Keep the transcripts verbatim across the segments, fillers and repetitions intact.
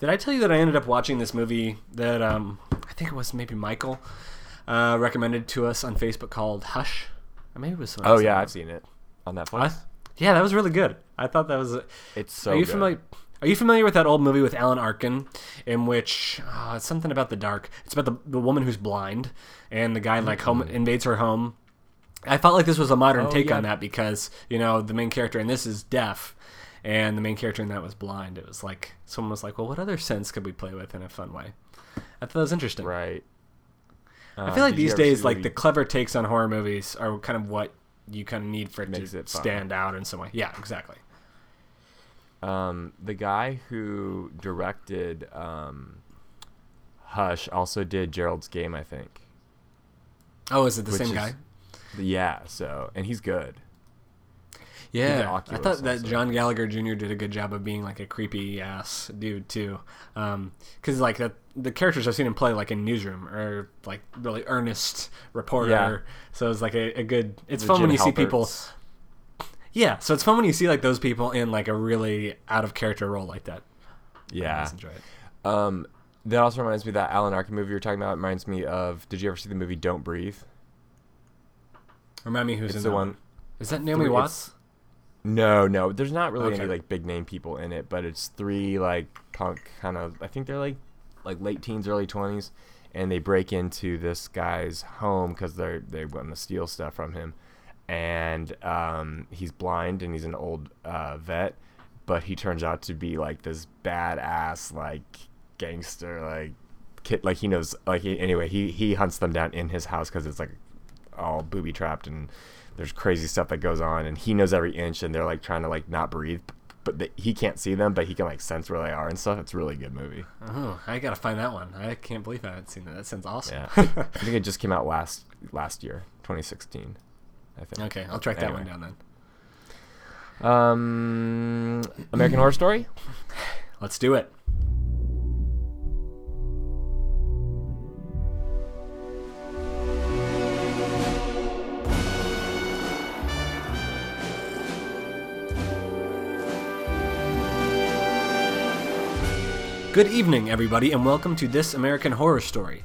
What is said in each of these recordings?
Did I tell you that I ended up watching this movie that um, I think it was maybe Michael uh, recommended to us on Facebook called Hush? Or maybe it was someone else. Oh, yeah, I've seen it on Netflix. Uh, yeah, that was really good. I thought that was... It's so are you good. Familiar, are you familiar with that old movie with Alan Arkin in which... Uh, it's something about the dark. It's about the, the woman who's blind and the guy mm-hmm. like home invades her home. I felt like this was a modern oh, take yeah. on that because, you know, the main character in this is deaf. And the main character in that was blind. It was like, someone was like, well, what other sense could we play with in a fun way? I thought that was interesting. Right. Uh, I feel like these days, like, the clever takes on horror movies are kind of what you kind of need for it to it stand out in some way. Yeah, exactly. Um, the guy who directed um, Hush also did Gerald's Game, I think. Oh, is it the same is, guy? Yeah, so, and he's good. Yeah, I thought that also. John Gallagher Junior did a good job of being like a creepy ass dude too, because um, like that, the characters I've seen him play like in Newsroom are like really earnest reporter. Yeah. So it's like a, a good. It's the fun Jim when you Halpert's. See people. Yeah, so it's fun when you see like those people in like a really out of character role like that. Yeah, I always enjoy it. Um, that also reminds me of that Alan Arkin movie you were talking about. It reminds me of. Did you ever see the movie Don't Breathe? Remind me who's it's in the that one. one. Is that Naomi Watts? No, no. There's not really okay. any like big name people in it, but it's three like kind of. I think they're like like late teens, early twenties, and they break into this guy's home because they they want to steal stuff from him, and um, he's blind and he's an old uh, vet, but he turns out to be like this badass like gangster like kid like he knows like he, anyway he he hunts them down in his house because it's like all booby trapped and. There's crazy stuff that goes on, and he knows every inch, and they're like trying to like not breathe, but the, he can't see them, but he can like sense where they are and stuff. It's a really good movie. Oh, I gotta find that one. I can't believe I haven't seen that. That sounds awesome. Yeah. I think it just came out last last year, twenty sixteen. I think. Okay, I'll track anyway. that one down then. Um, American Horror Story. Let's do it. Good evening, everybody, and welcome to This American Horror Story,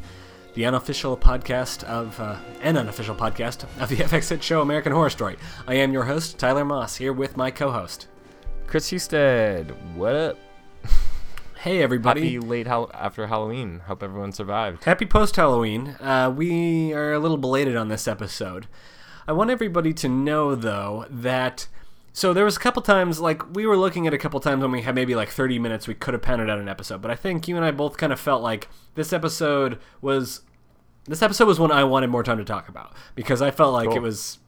the unofficial podcast of, uh, an unofficial podcast of the F X hit show American Horror Story. I am your host, Tyler Moss, here with my co-host, Chris Husted. What up? Hey, everybody. Happy late ho- after Halloween. Hope everyone survived. Happy post-Halloween. Uh, we are a little belated on this episode. I want everybody to know, though, that... So there was a couple times, like, we were looking at a couple times when we had maybe, like, thirty minutes we could have pounded out an episode. But I think you and I both kind of felt like this episode was, this episode was one I wanted more time to talk about. Because I felt like cool. it was,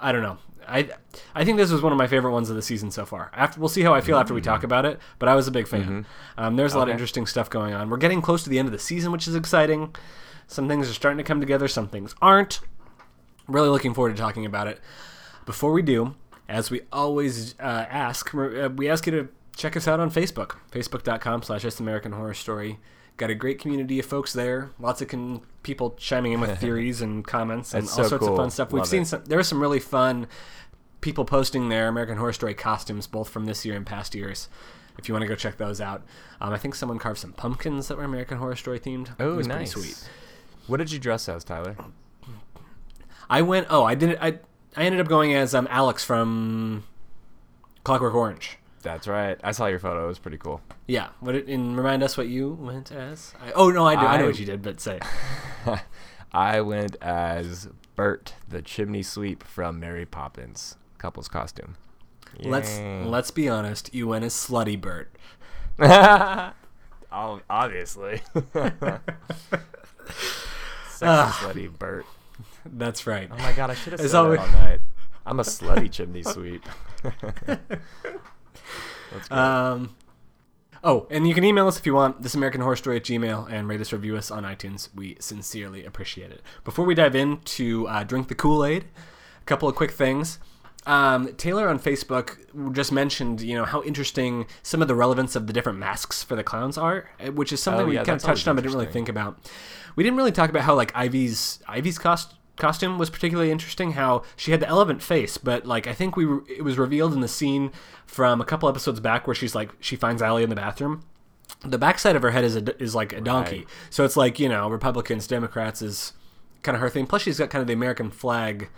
I don't know. I I think this was one of my favorite ones of the season so far. After We'll see how I feel mm-hmm. after we talk about it, but I was a big fan. Mm-hmm. Um, there's a lot okay. of interesting stuff going on. We're getting close to the end of the season, which is exciting. Some things are starting to come together. Some things aren't. Really looking forward to talking about it. Before we do... As we always uh, ask, we ask you to check us out on Facebook, facebook.com slash This American Horror Story. Got a great community of folks there. Lots of con- people chiming in with theories and comments and all so sorts cool. of fun stuff. Love We've seen it. some. There was some really fun people posting their American Horror Story costumes, both from this year and past years. If you want to go check those out, um, I think someone carved some pumpkins that were American Horror Story themed. Oh, it was nice. Pretty sweet. What did you dress as, Tyler? I went. Oh, I didn't. I. I ended up going as um, Alex from Clockwork Orange. That's right. I saw your photo. It was pretty cool. Yeah. What it, and remind us what you went as. I, oh, no, I, do, I, I know what you did, but say it. I went as Bert, the chimney sweep from Mary Poppins, couple's costume. Yay. Let's let's be honest. You went as Slutty Bert. Obviously. Sexy uh. Slutty Bert. That's right. Oh my god, I should have said that all night. I'm a slutty chimney sweep. Let's go. Um, oh, and you can email us if you want, thisamericanhorrorstory at gmail, and rate us, review us on iTunes. We sincerely appreciate it. Before we dive in to uh, Drink the Kool-Aid, a couple of quick things. Um, Taylor on Facebook just mentioned, you know, how interesting some of the relevance of the different masks for the clowns are, which is something oh, yeah, we kind of touched on but didn't really think about. We didn't really talk about how, like, Ivy's Ivy's cost, costume was particularly interesting, how she had the elephant face, but, like, I think we re- it was revealed in the scene from a couple episodes back where she's, like, she finds Allie in the bathroom, the backside of her head is a, is like a donkey. Right. So it's like, you know, Republicans, Democrats is kind of her thing. Plus she's got kind of the American flag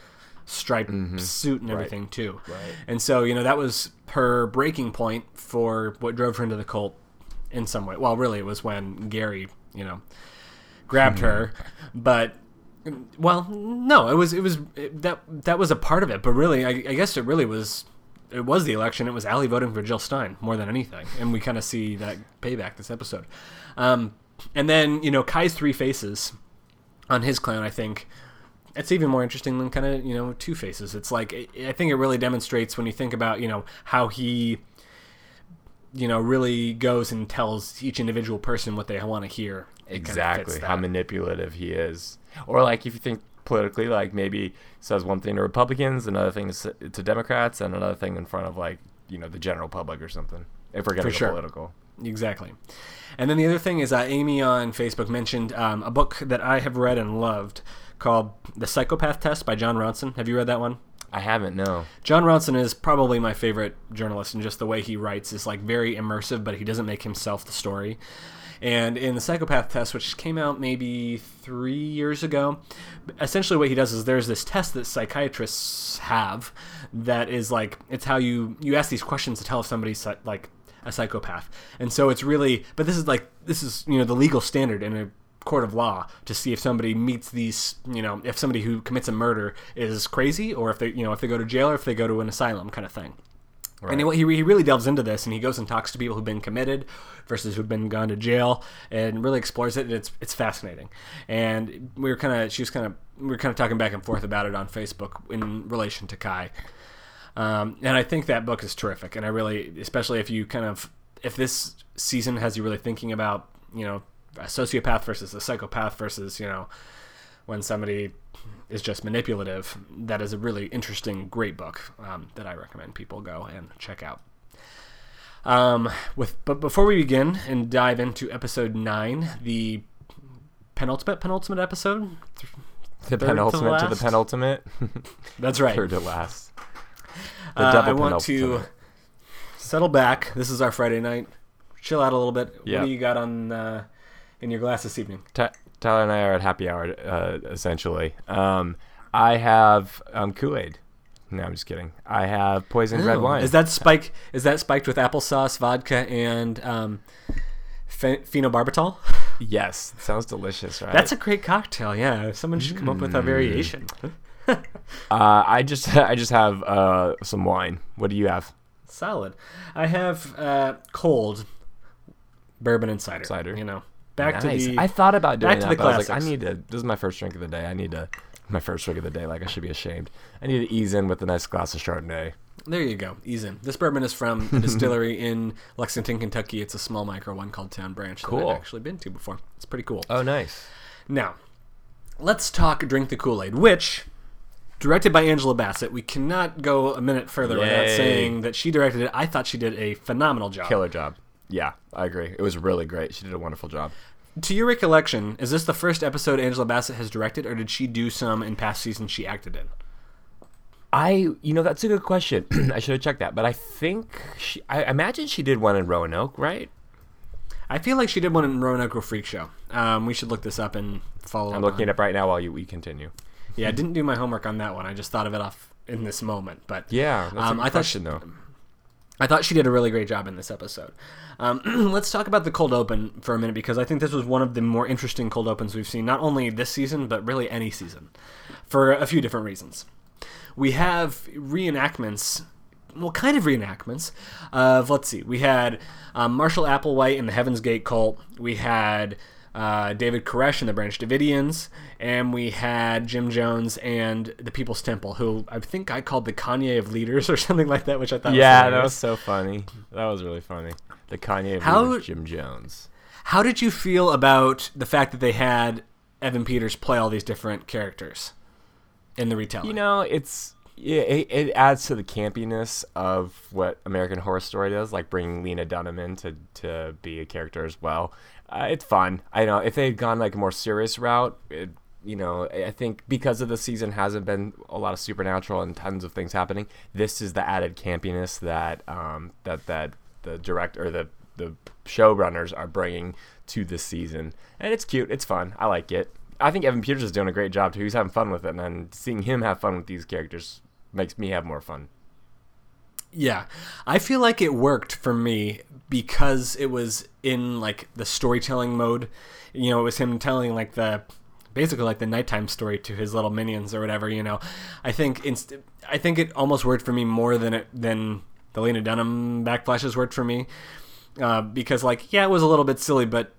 striped mm-hmm. suit and everything right. too. Right. And so, you know, that was her breaking point for what drove her into the cult in some way. Well, really it was when Gary, you know, grabbed mm-hmm. her, but well, no, it was, it was it, that, that was a part of it, but really, I, I guess it really was, it was the election. It was Allie voting for Jill Stein more than anything. And we kind of see that payback this episode. Um, and then, you know, Kai's three faces on his clown, I think it's even more interesting than kind of, you know, two faces. It's like, I think it really demonstrates when you think about, you know, how he, you know, really goes and tells each individual person what they want to hear. Exactly. Kind of how manipulative he is. Or like, if you think politically, like maybe says one thing to Republicans, another thing to, to Democrats, and another thing in front of like, you know, the general public or something, if we're getting sure. political. Exactly. And then the other thing is uh, Amy on Facebook mentioned um, a book that I have read and loved called The Psychopath Test by John Ronson. Have you read that one? I haven't, no. John Ronson is probably my favorite journalist, and just the way he writes is like very immersive, but he doesn't make himself the story. And in The Psychopath Test, which came out maybe three years ago, essentially what he does is there's this test that psychiatrists have that is like, it's how you, you ask these questions to tell if somebody's like a psychopath. And so it's really, but this is like, this is, you know, the legal standard in a court of law to see if somebody meets these, you know, if somebody who commits a murder is crazy or if they, you know, if they go to jail or if they go to an asylum kind of thing. Right. And he, he really delves into this, and he goes and talks to people who've been committed versus who've been gone to jail, and really explores it. And it's it's fascinating. And we were kind of she was kind of we were kind of talking back and forth about it on Facebook in relation to Kai. Um, and I think that book is terrific. And I really, especially if you kind of if this season has you really thinking about, you know, a sociopath versus a psychopath versus, you know, when somebody is just manipulative, that is a really interesting, great book um, that I recommend people go and check out. Um, with but before we begin and dive into episode nine, the penultimate penultimate episode, the penultimate to, to the penultimate. That's right, third to last. The uh, I want to settle back. This is our Friday night. Chill out a little bit. Yep. What do you got on uh, in your glass this evening? Ta- Tyler and I are at happy hour, uh, essentially. Um, I have um, Kool-Aid. No, I'm just kidding. I have poisoned oh, red wine. Is that spike? Is that spiked with applesauce, vodka, and um, phen- phenobarbital? Yes, sounds delicious, right? That's a great cocktail. Yeah, someone should come mm. up with a variation. uh, I just, I just have uh, some wine. What do you have? Solid. I have uh, cold bourbon and cider. Cider, you know. Back nice. to the. I thought about doing back that, to the but I was like, I need to. This is my first drink of the day. I need to. My first drink of the day. Like, I should be ashamed. I need to ease in with a nice glass of Chardonnay. There you go. Ease in. This bourbon is from a distillery in Lexington, Kentucky. It's a small micro one called Town Branch that cool. I've actually been to before. It's pretty cool. Oh, nice. Now, let's talk Drink the Kool-Aid, which, directed by Angela Bassett, we cannot go a minute further Yay. without saying that she directed it. I thought she did a phenomenal job. Killer job. Yeah, I agree. It was really great. She did a wonderful job. To your recollection, is this the first episode Angela Bassett has directed, or did she do some in past seasons she acted in? I, you know, that's a good question. I should have checked that, but I think she, I imagine she did one in Roanoke, right? I feel like she did one in Roanoke or Freak Show. Um, we should look this up and follow up. I'm looking it up right now while you we continue. Yeah, I didn't do my homework on that one. I just thought of it off in this moment, but yeah, that's um, a good I question thought she, though. I thought she did a really great job in this episode. Um, let's talk about the cold open for a minute, because I think this was one of the more interesting cold opens we've seen, not only this season, but really any season, for a few different reasons. We have reenactments, well, kind of reenactments of, let's see, we had um, Marshall Applewhite in the Heaven's Gate cult, we had uh, David Koresh in the Branch Davidians, and we had Jim Jones and the People's Temple, who I think I called the Kanye of leaders or something like that, which I thought yeah, was Yeah, that was so funny. That was really funny. The Kanye of how, leaders, Jim Jones. How did you feel about the fact that they had Evan Peters play all these different characters in the retelling? You know, it's yeah, it, it adds to the campiness of what American Horror Story does, like bringing Lena Dunham in to, to be a character as well. Uh, it's fun. I know if they had gone like a more serious route, it, you know, I think because of the season hasn't been a lot of supernatural and tons of things happening, this is the added campiness that um, that that the director or the the showrunners are bringing to this season. And it's cute. It's fun. I like it. I think Evan Peters is doing a great job, too. He's having fun with it, and then seeing him have fun with these characters makes me have more fun. Yeah. I feel like it worked for me because it was in, like, the storytelling mode. You know, it was him telling, like, the... basically like the nighttime story to his little minions or whatever, you know. I think inst- I think it almost worked for me more than it than the Lena Dunham backflashes worked for me, uh, because like yeah, it was a little bit silly, but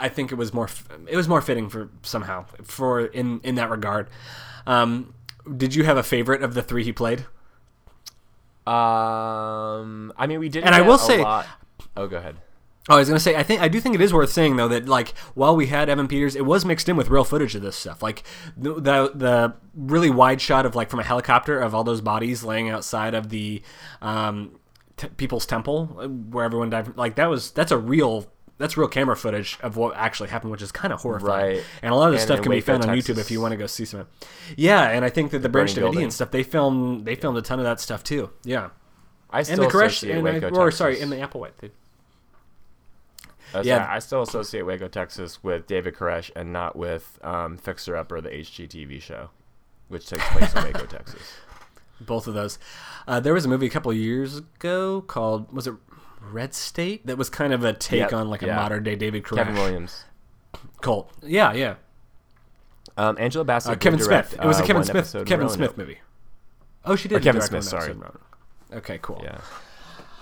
I think it was more f- it was more fitting for somehow for in in that regard. Um, did you have a favorite of the three he played? Um, I mean, we did, and I will say, lot. Oh, go ahead. Oh, I was going to say, I think I do think it is worth saying, though, that, like, while we had Evan Peters, it was mixed in with real footage of this stuff. Like, the the, the really wide shot of, like, from a helicopter of all those bodies laying outside of the um, t- People's Temple, where everyone died. Like, that was, that's a real, that's real camera footage of what actually happened, which is kind of horrifying. Right. And a lot of this and stuff can Waco, be found on Texas. YouTube if you want to go see some of it. Yeah, and I think that the, the Branch Davidian and stuff, they filmed, they filmed yeah. a ton of that stuff, too. Yeah. I still and the Koresh, and Waco, I, or, sorry, and the Applewhite, dude. Yeah, right. I still associate Waco, Texas with David Koresh and not with um, Fixer Upper, the H G T V show, which takes place in Waco, Texas. Both of those. Uh, there was a movie a couple of years ago called, was it Red State? That was kind of a take yep. on like yeah. a modern day David Koresh. Kevin Williams. Colt. Yeah, yeah. Um, Angela Bassett. Uh, Kevin direct, Smith. It was a Kevin uh, Smith Kevin Roanoke. Smith movie. Oh, she did. Or Kevin Smith, sorry. Okay, cool. Yeah.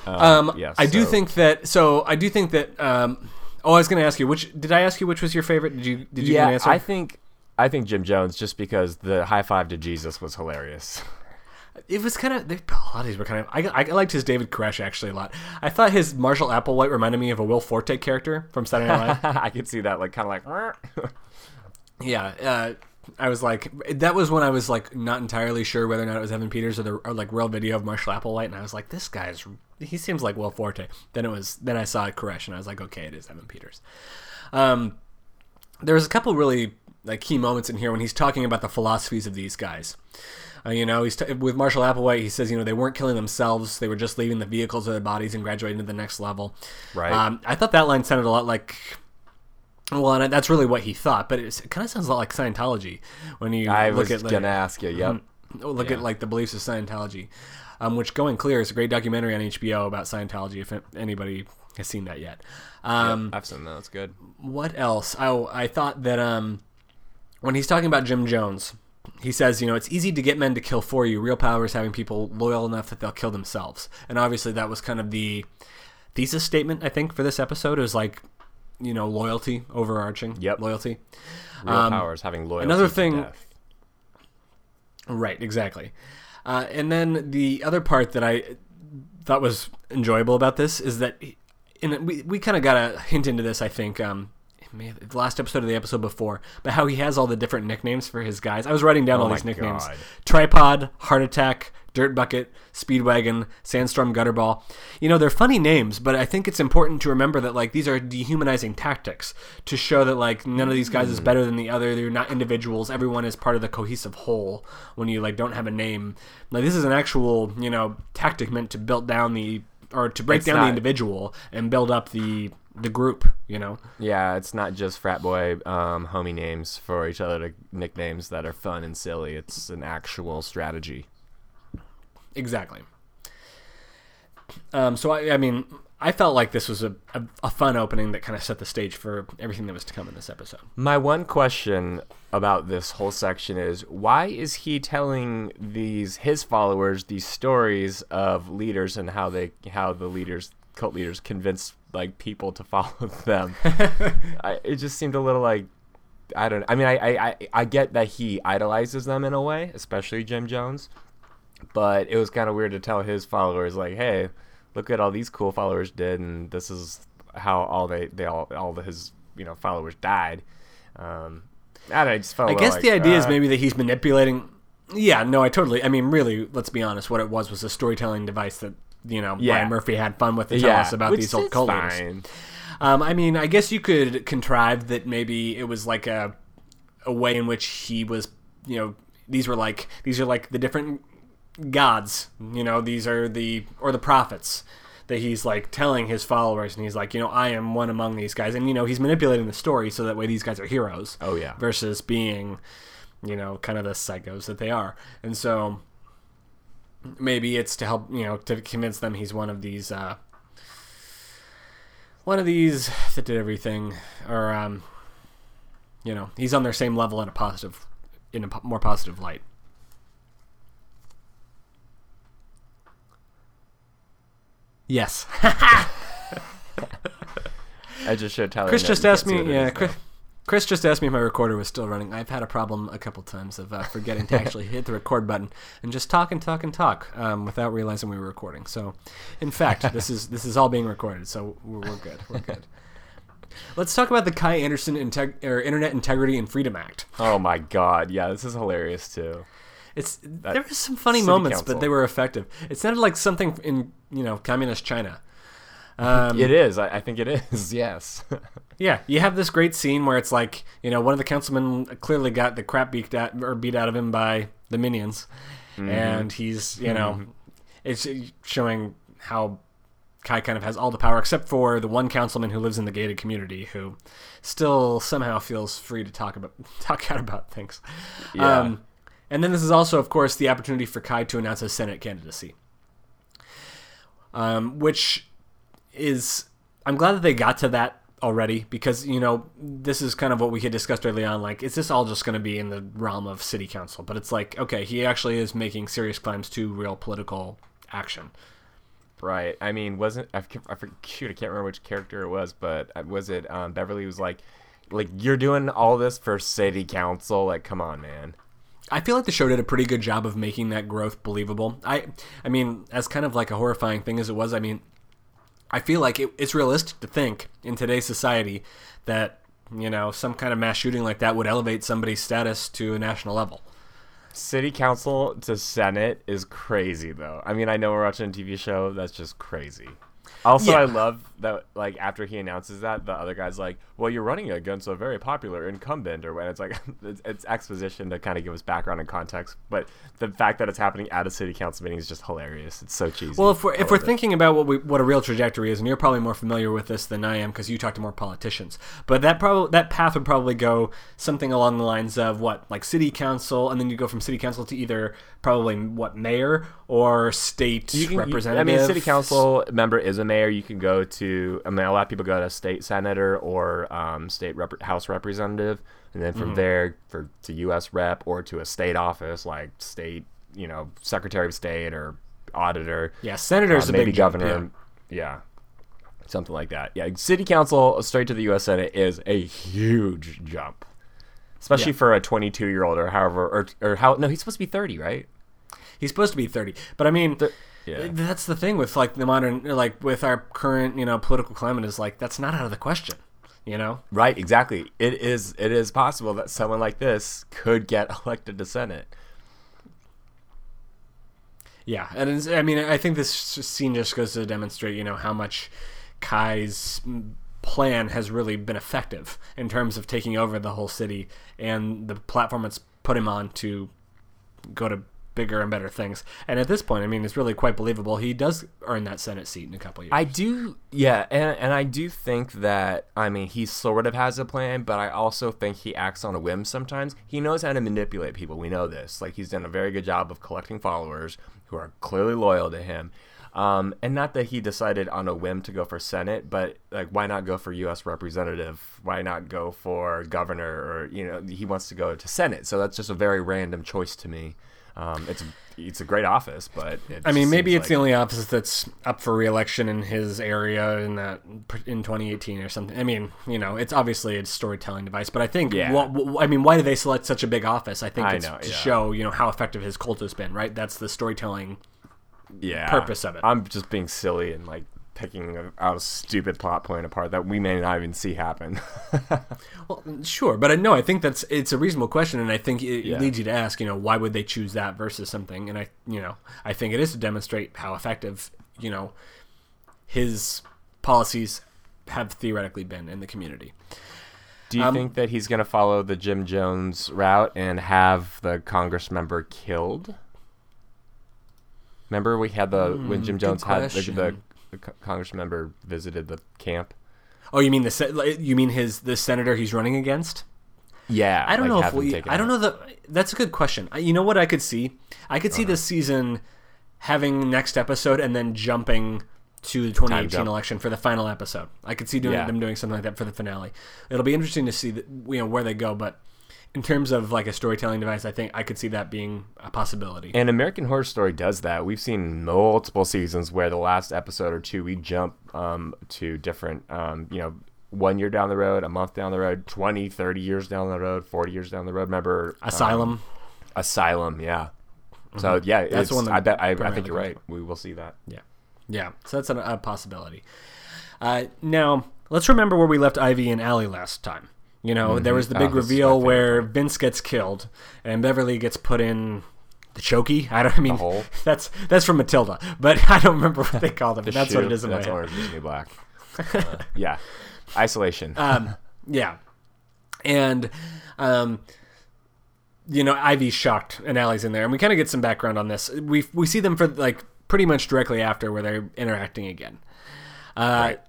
Um, um yes, I do so. think that so I do think that um oh I was gonna ask you which did I ask you which was your favorite? Did you did you yeah, answer? I think I think Jim Jones, just because the high five to Jesus was hilarious. It was kind of they, a lot of these were kind of I, I liked his David Koresh actually a lot. I thought his Marshall Applewhite reminded me of a Will Forte character from Saturday Night Live. I could see that like kind of like yeah uh I was like, that was when I was like not entirely sure whether or not it was Evan Peters or the or like real video of Marshall Applewhite, and I was like, this guy's he seems like Will Forte. Then it was then I saw Koresh, and I was like, okay, it is Evan Peters. Um, there was a couple really like key moments in here when he's talking about the philosophies of these guys. Uh, you know, he's t- with Marshall Applewhite. He says, you know, they weren't killing themselves; they were just leaving the vehicles or their bodies and graduating to the next level. Right. Um, I thought that line sounded a lot like. Well, and that's really what he thought, but it kind of sounds a lot like Scientology when you I look at. I was like, gonna ask you. Yep. Look yeah. at like the beliefs of Scientology, um, which Going Clear is a great documentary on H B O about Scientology. If anybody has seen that yet, um, yep, I've seen that. That's good. What else? Oh, I thought that um, when he's talking about Jim Jones, he says, you know, it's easy to get men to kill for you. Real power is having people loyal enough that they'll kill themselves. And obviously, that was kind of the thesis statement I think for this episode. It was like. You know, loyalty, overarching. Yep. Loyalty. Real um, powers, having loyalty. Another thing. To death. Right, exactly. Uh, and then the other part that I thought was enjoyable about this is that, and we, we kind of got a hint into this, I think, um, maybe the last episode of the episode before, but how he has all the different nicknames for his guys. I was writing down oh all these nicknames. God. Tripod, Heart Attack, Dirt Bucket, Speedwagon, Sandstorm, Gutterball. You know, they're funny names, but I think it's important to remember that, like, these are dehumanizing tactics to show that, like, none of these guys is better than the other. They're not individuals. Everyone is part of the cohesive whole when you, like, don't have a name. Like, this is an actual, you know, tactic meant to build down the, or to break it's down not, the individual and build up the the group, you know? Yeah, it's not just frat boy um, homie names for each other, to nicknames that are fun and silly. It's an actual strategy. Exactly. Um, so, I, I mean, I felt like this was a, a, a fun opening that kind of set the stage for everything that was to come in this episode. My one question about this whole section is, why is he telling these his followers these stories of leaders and how they how the leaders, cult leaders, convince like people to follow them? I, it just seemed a little like, I don't know. I mean, I, I, I, I get that he idolizes them in a way, especially Jim Jones. But it was kind of weird to tell his followers, like, "Hey, look at all these cool followers did, and this is how all they, they all, all the, his, you know, followers died." Um, I don't know, I just felt. I guess like, the idea uh, is maybe that he's manipulating. Yeah, no, I totally. I mean, really, let's be honest. What it was was a storytelling device that you know yeah. Ryan Murphy had fun with to tell yeah, us about these old cult leaders. Um, I mean, I guess you could contrive that maybe it was like a a way in which he was, you know, these were like these are like the different. Gods, you know, these are the or the prophets. that he's like telling his followers, and he's like, you know, I am one among these guys, and you know, he's manipulating the story so that way these guys are heroes. Oh yeah. Versus being, you know, kind of the psychos that they are. And so maybe it's to help, you know, to convince them he's one of these, uh, one of these that did everything, or, um, you know, he's on their same level in a positive, in a po- more positive light. Yes. I just showed Tyler. Chris just asked me, yeah, Chris, Chris just asked me if my recorder was still running. I've had a problem a couple times of uh, forgetting to actually hit the record button and just talk and talk and talk um, without realizing we were recording. So, in fact, this is this is all being recorded, so we're, we're good. We're good. Let's talk about the Kai Anderson Integ- or Internet Integrity and Freedom Act. Oh, my God. Yeah, this is hilarious, too. It's that there were some funny moments, council. But they were effective. It sounded like something in, you know, communist China. Um, it is. I, I think it is. Yes. Yeah. You have this great scene where it's like, you know, one of the councilmen clearly got the crap beat out, or beat out of him by the minions. Mm-hmm. And he's, you know, mm-hmm. it's showing how Kai kind of has all the power, except for the one councilman who lives in the gated community who still somehow feels free to talk about talk out about things. Yeah. Um, and then this is also, of course, the opportunity for Kai to announce his Senate candidacy, um, which is, I'm glad that they got to that already, because, you know, this is kind of what we had discussed early on, like, is this all just going to be in the realm of city council? But it's like, okay, he actually is making serious claims to real political action. Right. I mean, wasn't I? I shoot, I can't remember which character it was, but was it um, Beverly was like, like you're doing all this for city council? Like, come on, man. I feel like the show did a pretty good job of making that growth believable. I, I mean, as kind of like a horrifying thing as it was, I mean, I feel like it, it's realistic to think in today's society that, you know, some kind of mass shooting like that would elevate somebody's status to a national level. City council to Senate is crazy, though. I mean, I know we're watching a T V show. That's just crazy. Also, yeah. I love that, like, after he announces that, the other guy's like, well, you're running against a very popular incumbent, or when it's like, it's, it's exposition to kind of give us background and context. But the fact that it's happening at a city council meeting is just hilarious. It's so cheesy. Well, if we're, if we're thinking about what we what a real trajectory is, and you're probably more familiar with this than I am because you talk to more politicians, but that prob- that path would probably go something along the lines of what, like city council, and then you go from city council to either probably what, mayor or state you can, representative. You, I mean, a city council member is a mayor. You can go to, I mean, a lot of people go to state senator or um, state rep- house representative, and then from mm-hmm. there for to U S rep or to a state office like state, you know, secretary of state or auditor. Yeah, senator's uh, maybe a big governor. Jump, yeah. yeah, something like that. Yeah, city council straight to the U S Senate is a huge jump, especially yeah. for a twenty-two year old or however or or how. No, he's supposed to be thirty, right? He's supposed to be thirty, but I mean. Th- Yeah. That's the thing with like the modern, like with our current, you know, political climate is like, that's not out of the question, you know? Right. Exactly. It is. It is possible that someone like this could get elected to Senate. Yeah. And I mean, I think this scene just goes to demonstrate, you know, how much Kai's plan has really been effective in terms of taking over the whole city and the platform it's put him on to go to bigger and better things. And at this point, I mean, it's really quite believable. He does earn that Senate seat in a couple years. I do, yeah, and, and I do think that, I mean, he sort of has a plan, but I also think he acts on a whim sometimes. He knows how to manipulate people. We know this. Like, he's done a very good job of collecting followers who are clearly loyal to him. Um, and not that he decided on a whim to go for Senate, but, like, why not go for U S representative? Why not go for governor? Or, you know, he wants to go to Senate. So that's just a very random choice to me. Um, it's it's a great office, but it I mean, maybe it's like the only office that's up for re-election in his area in that in twenty eighteen or something. I mean, you know, it's obviously a storytelling device, but I think, yeah. what, what, I mean, why do they select such a big office? I think it's I know, to yeah. show, you know, how effective his cult has been, right? That's the storytelling yeah. purpose of it. I'm just being silly and like picking out a stupid plot point apart that we may not even see happen. Well, sure, but I no, I think that's it's a reasonable question, and I think it yeah. leads you to ask, you know, why would they choose that versus something? And I, you know, I think it is to demonstrate how effective, you know, his policies have theoretically been in the community. Do you um, think that he's going to follow the Jim Jones route and have the Congress member killed? Remember, we had the mm, when Jim Jones had the, the congress member visited the camp. Oh, you mean the you mean his the senator he's running against? Yeah, I don't like know if we. I don't out. know the. That's a good question. You know what I could see? I could see uh-huh. this season having next episode and then jumping to the twenty eighteen election for the final episode. I could see doing yeah. them doing something like that for the finale. It'll be interesting to see the, you know where they go, but in terms of like a storytelling device, I think I could see that being a possibility. And American Horror Story does that. We've seen multiple seasons where the last episode or two we jump um, to different, um, you know, one year down the road, a month down the road, twenty, thirty years down the road, forty years down the road. Remember Asylum? Um, Asylum, yeah. Mm-hmm. So yeah, that's one. That I bet. I, I think you're right. We will see that. Yeah. Yeah, so that's a, a possibility. Uh, now, let's remember where we left Ivy and Allie last time. You know, mm-hmm. there was the big oh, reveal where Vince gets killed and Beverly gets put in the chokey. I don't I mean hole. that's that's from Matilda, but I don't remember what they called it. But that's shoot. what it is in that's my head. That's Orange Is the New Black. Uh, yeah, isolation. Um, yeah, and um, you know, Ivy's shocked and Allie's in there, and we kind of get some background on this. We we see them for like. pretty much directly after where they're interacting again. Uh, right.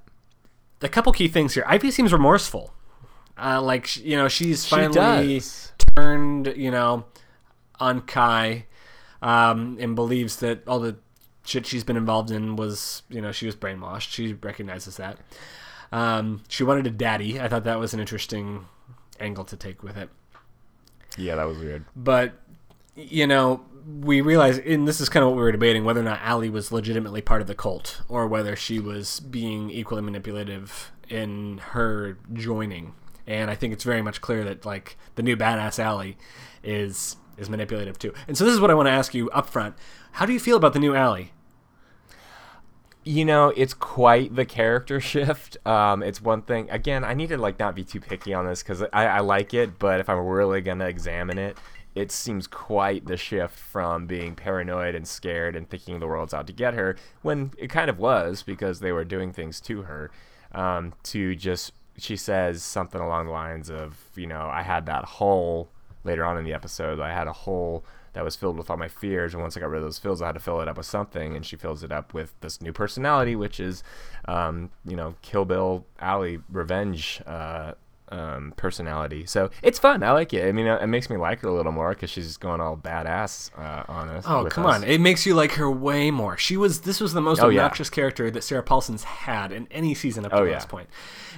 A couple key things here. Ivy seems remorseful. Uh, like, you know, she's finally she turned, you know, on Kai um, and believes that all the shit she's been involved in was, you know, she was brainwashed. She recognizes that. Um, she wanted a daddy. I thought that was an interesting angle to take with it. Yeah, that was weird. But, you know, we realize, and this is kind of what we were debating, whether or not Allie was legitimately part of the cult or whether she was being equally manipulative in her joining. And I think it's very much clear that, like, the new badass Allie is is manipulative too. And so this is what I want to ask you up front. How do you feel about the new Allie? You know, it's quite the character shift. Um, it's one thing. Again, I need to, like, not be too picky on this because I, I like it, but if I'm really going to examine it, it seems quite the shift from being paranoid and scared and thinking the world's out to get her, when it kind of was because they were doing things to her, um, to just, she says something along the lines of, you know, I had that hole later on in the episode. I had a hole that was filled with all my fears, and once I got rid of those fears, I had to fill it up with something, and she fills it up with this new personality, which is, um, you know, Kill Bill Alley revenge uh Um, personality. So it's fun. I like it. I mean, it makes me like her a little more because she's going all badass uh, on us. Oh, come us. on. It makes you like her way more. She was, this was the most oh, obnoxious yeah. character that Sarah Paulson's had in any season up to oh, this yeah. point.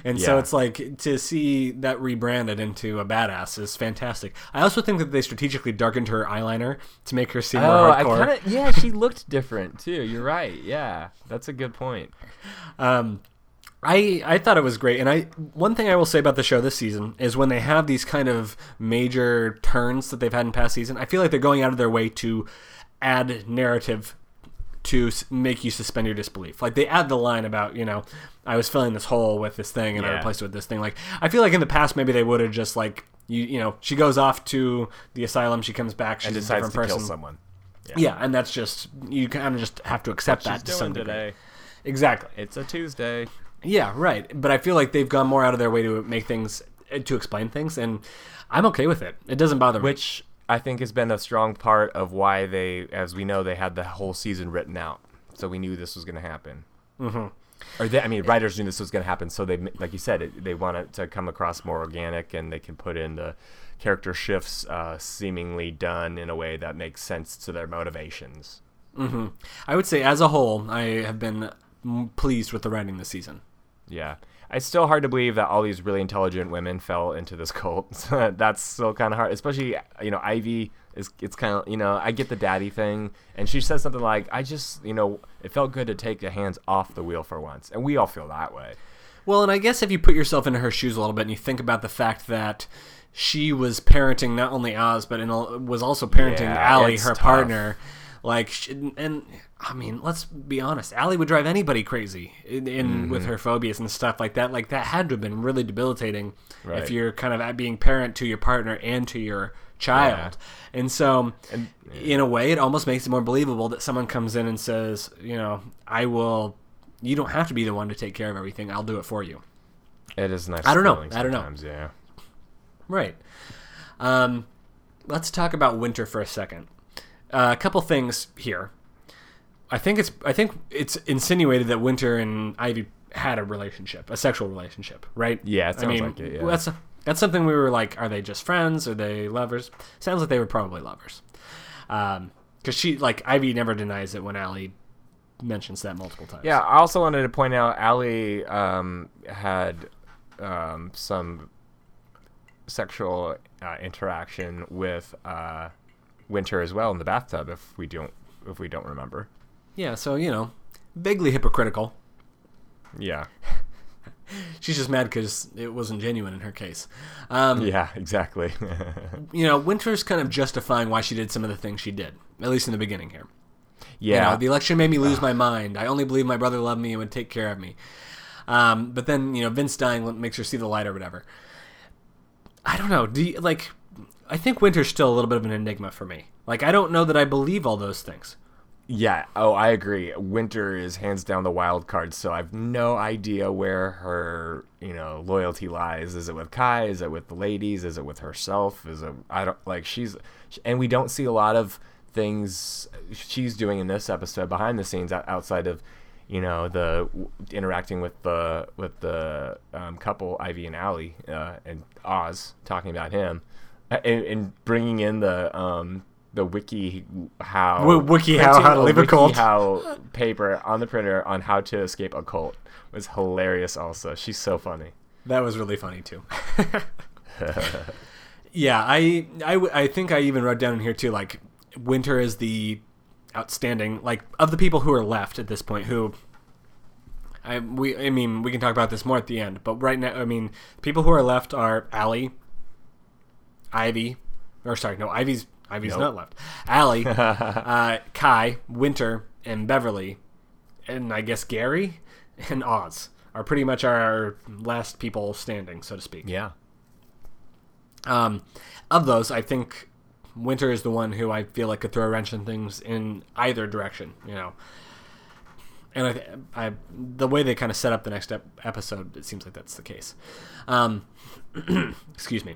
And yeah. so it's like to see that rebranded into a badass is fantastic. I also think that they strategically darkened her eyeliner to make her seem oh, more hardcore. I kinda, yeah, she looked different too. You're right. Yeah. That's a good point. Um, I, I thought it was great, and I one thing I will say about the show this season is when they have these kind of major turns that they've had in past season, I feel like they're going out of their way to add narrative to make you suspend your disbelief. Like, they add the line about, you know, I was filling this hole with this thing, and yeah. I replaced it with this thing. Like, I feel like in the past maybe they would have just, like, you you know, she goes off to the asylum, she comes back, she's and decides a different to person. Kill someone. Yeah. yeah, and that's just, you kind of just have to accept what that she's to doing some degree. Today. Exactly. It's a Tuesday. Yeah, right. But I feel like they've gone more out of their way to make things, to explain things, and I'm okay with it. It doesn't bother me. Which I think has been a strong part of why they, as we know, they had the whole season written out. So we knew this was going to happen. Mm-hmm. Or they, I mean, writers knew this was going to happen, so they, like you said, it, they want it to come across more organic, and they can put in the character shifts uh, seemingly done in a way that makes sense to their motivations. Mm-hmm. I would say, as a whole, I have been pleased with the writing this season. Yeah. It's still hard to believe that all these really intelligent women fell into this cult. That's still kind of hard, especially, you know, Ivy is, it's kind of, you know, I get the daddy thing, and she says something like, I just, you know, it felt good to take the hands off the wheel for once. And we all feel that way. Well, and I guess if you put yourself into her shoes a little bit and you think about the fact that she was parenting not only Oz, but in, was also parenting yeah, Allie, her tough. partner. Like, and I mean, let's be honest, Allie would drive anybody crazy in, in mm-hmm. with her phobias and stuff like that. Like, that had to have been really debilitating right. if you're kind of being parent to your partner and to your child. Yeah. And so, and, yeah. in a way, it almost makes it more believable that someone comes in and says, you know, I will, you don't have to be the one to take care of everything. I'll do it for you. It is nice. I don't know. I don't know. Yeah. Right. Um, let's talk about Winter for a second. Uh, a couple things here. I think it's I think it's insinuated that Winter and Ivy had a relationship, a sexual relationship, right? Yeah, it sounds I mean, like it. Yeah. That's a, that's something we were like, are they just friends? Are they lovers? Sounds like they were probably lovers, because um, she like Ivy never denies it when Allie mentions that multiple times. Yeah, I also wanted to point out Allie um, had um, some sexual uh, interaction with uh, Winter as well in the bathtub. If we don't, if we don't remember. Yeah, so, you know, vaguely hypocritical. Yeah. She's just mad because it wasn't genuine in her case. Um, yeah, exactly. You know, Winter's kind of justifying why she did some of the things she did, at least in the beginning here. Yeah. You know, the election made me lose my mind. I only believed my brother loved me and would take care of me. Um, but then, you know, Vince dying makes her see the light or whatever. I don't know. Do you, like, I think Winter's still a little bit of an enigma for me. Like, I don't know that I believe all those things. Yeah. Oh, I agree. Winter is hands down the wild card, so I've no idea where her, you know, loyalty lies. Is it with Kai? Is it with the ladies? Is it with herself? Is it? I don't like. She's, and we don't see a lot of things she's doing in this episode behind the scenes outside of, you know, the interacting with the with the um, couple Ivy and Allie uh, and Oz talking about him, and, and bringing in the. Um, The wiki how w- wiki how how to leave a cult how paper on the printer on how to escape a cult was hilarious. Also, she's so funny. That was really funny too. Yeah, I, I I think I even wrote down in here too. Like Winter is the outstanding like of the people who are left at this point. Who I we I mean we can talk about this more at the end. But right now, I mean, people who are left are Allie, Ivy, or sorry, no, Ivy's. Ivy's nope. not left. Allie, uh, Kai, Winter, and Beverly, and I guess Gary and Oz are pretty much our last people standing, so to speak. Yeah. Um, of those, I think Winter is the one who I feel like could throw a wrench in things in either direction, you know. And I, th- I the way they kind of set up the next ep- episode, it seems like that's the case. Um, excuse me.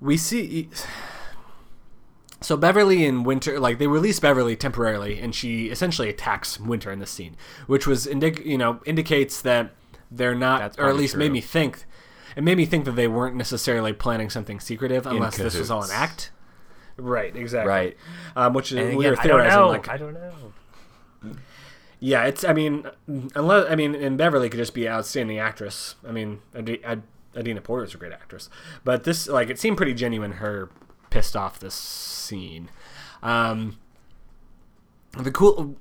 We see. So Beverly and Winter, like, they release Beverly temporarily, and she essentially attacks Winter in this scene, which was, indic- you know, indicates that they're not, or at least true. made me think, it made me think that they weren't necessarily planning something secretive, unless this was all an act. Right, exactly. Right. Um, which is, again, we were theorizing, I don't know. like... I don't know. Yeah, it's, I mean, unless, I mean, and Beverly could just be an outstanding actress. I mean, I'd, I'd, Adina Porter is a great actress. But this, like, it seemed pretty genuine, her pissed off this scene. Um, the cool,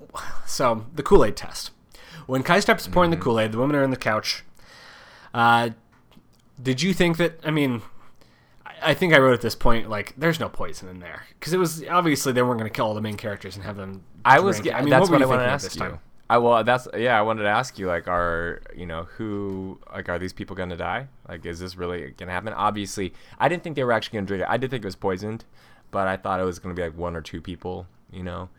so, the Kool-Aid test. When Kai starts mm-hmm. pouring the Kool-Aid, the women are on the couch. Uh, did you think that, I mean, I, I think I wrote at this point, like, there's no poison in there. Because it was, obviously, they weren't going to kill all the main characters and have them I drink. was, I mean, that's what, what I wanted to ask you. Time? I well, that's yeah. I wanted to ask you, like, are you know who like are these people gonna die? Like, is this really gonna happen? Obviously, I didn't think they were actually gonna drink it. I did think it was poisoned, but I thought it was gonna be like one or two people, you know.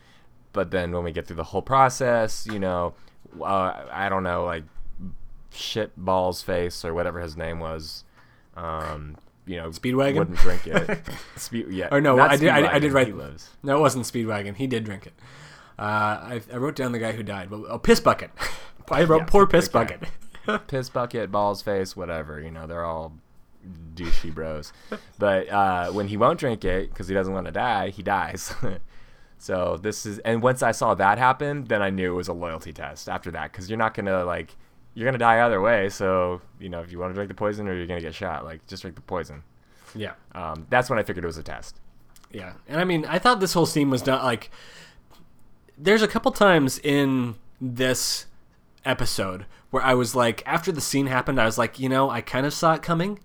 But then when we get through the whole process, you know, uh, I don't know, like shitball's face or whatever his name was, um, you know, Speedwagon wouldn't drink it. Speed, yeah. Or no, I did, I did. I did write. No, it wasn't Speedwagon. He did drink it. Uh, I, I wrote down the guy who died. But, oh, Piss Bucket. I wrote yeah, poor Piss Bucket. Piss Bucket, Ball's Face, whatever. You know, they're all douchey bros. But uh, when he won't drink it because he doesn't want to die, he dies. So this is, and once I saw that happen, then I knew it was a loyalty test after that, because you're not going to, like, you're going to die either way. So, you know, if you want to drink the poison or you're going to get shot, like, just drink the poison. Yeah. Um, that's when I figured it was a test. Yeah. And I mean, I thought this whole scene was done, like, there's a couple times in this episode where I was like, after the scene happened, I was like, you know, I kind of saw it coming,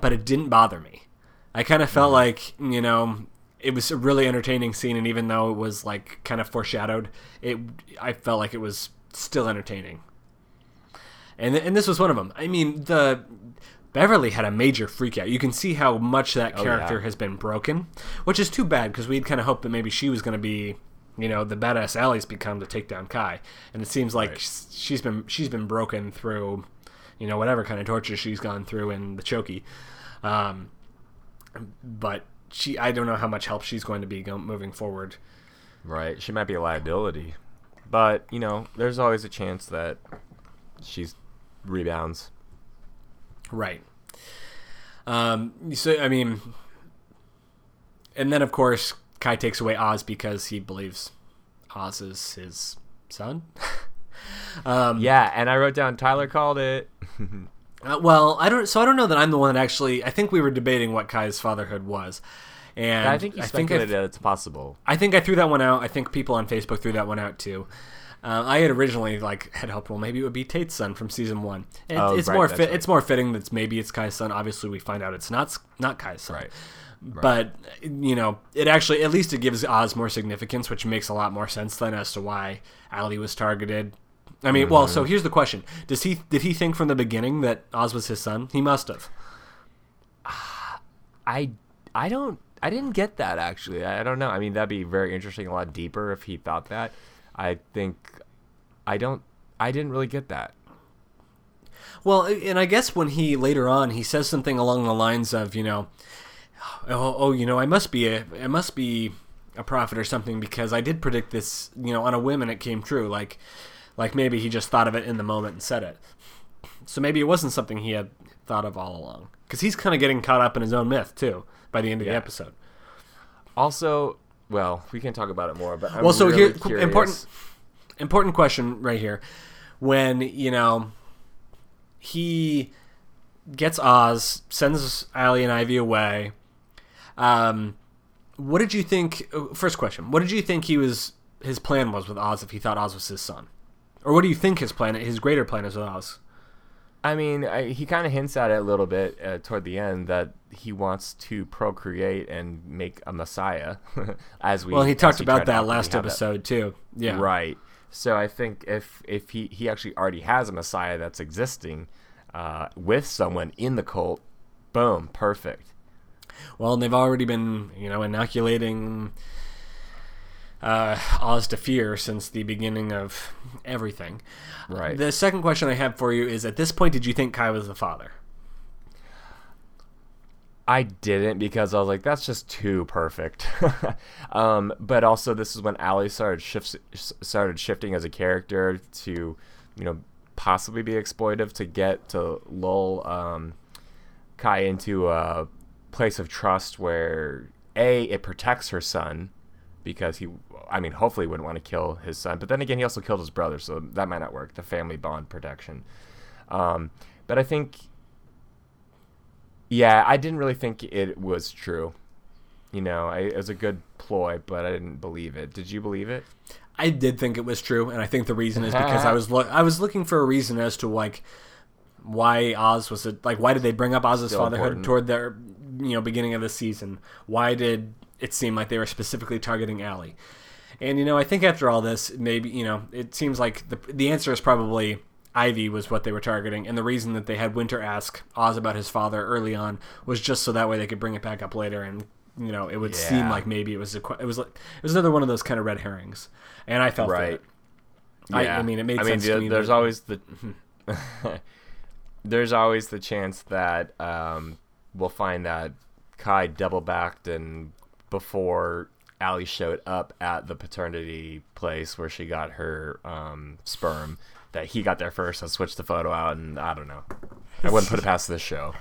but it didn't bother me. I kind of felt mm-hmm. like, you know, it was a really entertaining scene, and even though it was like kind of foreshadowed, it I felt like it was still entertaining. And and this was one of them. I mean, the Beverly had a major freak out. You can see how much that character oh, yeah. has been broken, which is too bad, because we'd kind of hoped that maybe she was going to be, you know, the badass Allie's become to take down Kai, and it seems like right. she's been she's been broken through, you know, whatever kind of torture she's gone through in the Choki. Um, but she, I don't know how much help she's going to be go, moving forward. Right. She might be a liability. But, you know, there's always a chance that she's rebounds. Right. Um, so, I mean, and then, of course, Kai takes away Oz because he believes Oz is his son. um, yeah, and I wrote down, Tyler called it. uh, well, I don't. So I don't know that I'm the one that actually, I think we were debating what Kai's fatherhood was. And I think you speculated that it's possible. I think I threw that one out. I think people on Facebook threw that one out too. Uh, I had originally like had helped. Well, maybe it would be Tate's son from season one. It, oh, it's right, more. Fi- right. It's more fitting that maybe it's Kai's son. Obviously, we find out it's not not Kai's son. Right. Right. But you know, it actually at least it gives Oz more significance, which makes a lot more sense then as to why Ali was targeted. I mean, mm-hmm. well, so here's the question: Does he did he think from the beginning that Oz was his son? He must have. I I don't. I didn't get that, actually. I don't know. I mean, that'd be very interesting, a lot deeper if he thought that. I think I don't I didn't really get that. Well, and I guess when he later on, he says something along the lines of, you know, oh, oh you know, I must be a I must be a prophet or something because I did predict this, you know, on a whim and it came true. Like like maybe he just thought of it in the moment and said it. So maybe it wasn't something he had thought of all along. Because he's kind of getting caught up in his own myth, too, by the end of yeah. the episode. Also, well, we can talk about it more, but I'm well, so really here, curious. Important, important question right here. When, you know, he gets Oz, sends Ali and Ivy away. Um, what did you think, first question, what did you think he was, his plan was with Oz if he thought Oz was his son? Or what do you think his plan, his greater plan is with Oz? I mean, I, he kind of hints at it a little bit uh, toward the end that he wants to procreate and make a messiah. as we well, he talked about that last episode that. too. Yeah, right. So I think if if he, he actually already has a messiah that's existing uh, with someone in the cult, boom, perfect. Well, and they've already been you know inoculating uh, Oz to fear since the beginning of everything. Right. The second question I have for you is, at this point, did you think Kai was the father? I didn't, because I was like, that's just too perfect. um, but also, this is when Ali started shifts, started shifting as a character to, you know, possibly be exploitive to get to lull um, Kai into a place of trust where, A, it protects her son, because he, I mean, hopefully wouldn't want to kill his son. But then again, he also killed his brother, so that might not work, the family bond protection. Um, but I think, yeah, I didn't really think it was true. You know, I, it was a good ploy, but I didn't believe it. Did you believe it? I did think it was true, and I think the reason is because I was lo- I was looking for a reason as to, like, why Oz was a, like, why did they bring up Oz's Still fatherhood important. toward their, you know, beginning of the season? Why did it seemed like they were specifically targeting Allie? And, you know, I think after all this, maybe, you know, it seems like the the answer is probably Ivy was what they were targeting. And the reason that they had Winter ask Oz about his father early on was just so that way they could bring it back up later. And, you know, it would yeah. seem like maybe it was, a, it was like, it was another one of those kind of red herrings. And I felt right. that. Yeah. I, I mean, it made I mean, sense the, to me. There's that, always the, there's always the chance that um, we'll find that Kai double backed and, before Ali showed up at the paternity place where she got her um, sperm, that he got there first and switched the photo out, and I don't know. I wouldn't put it past this show.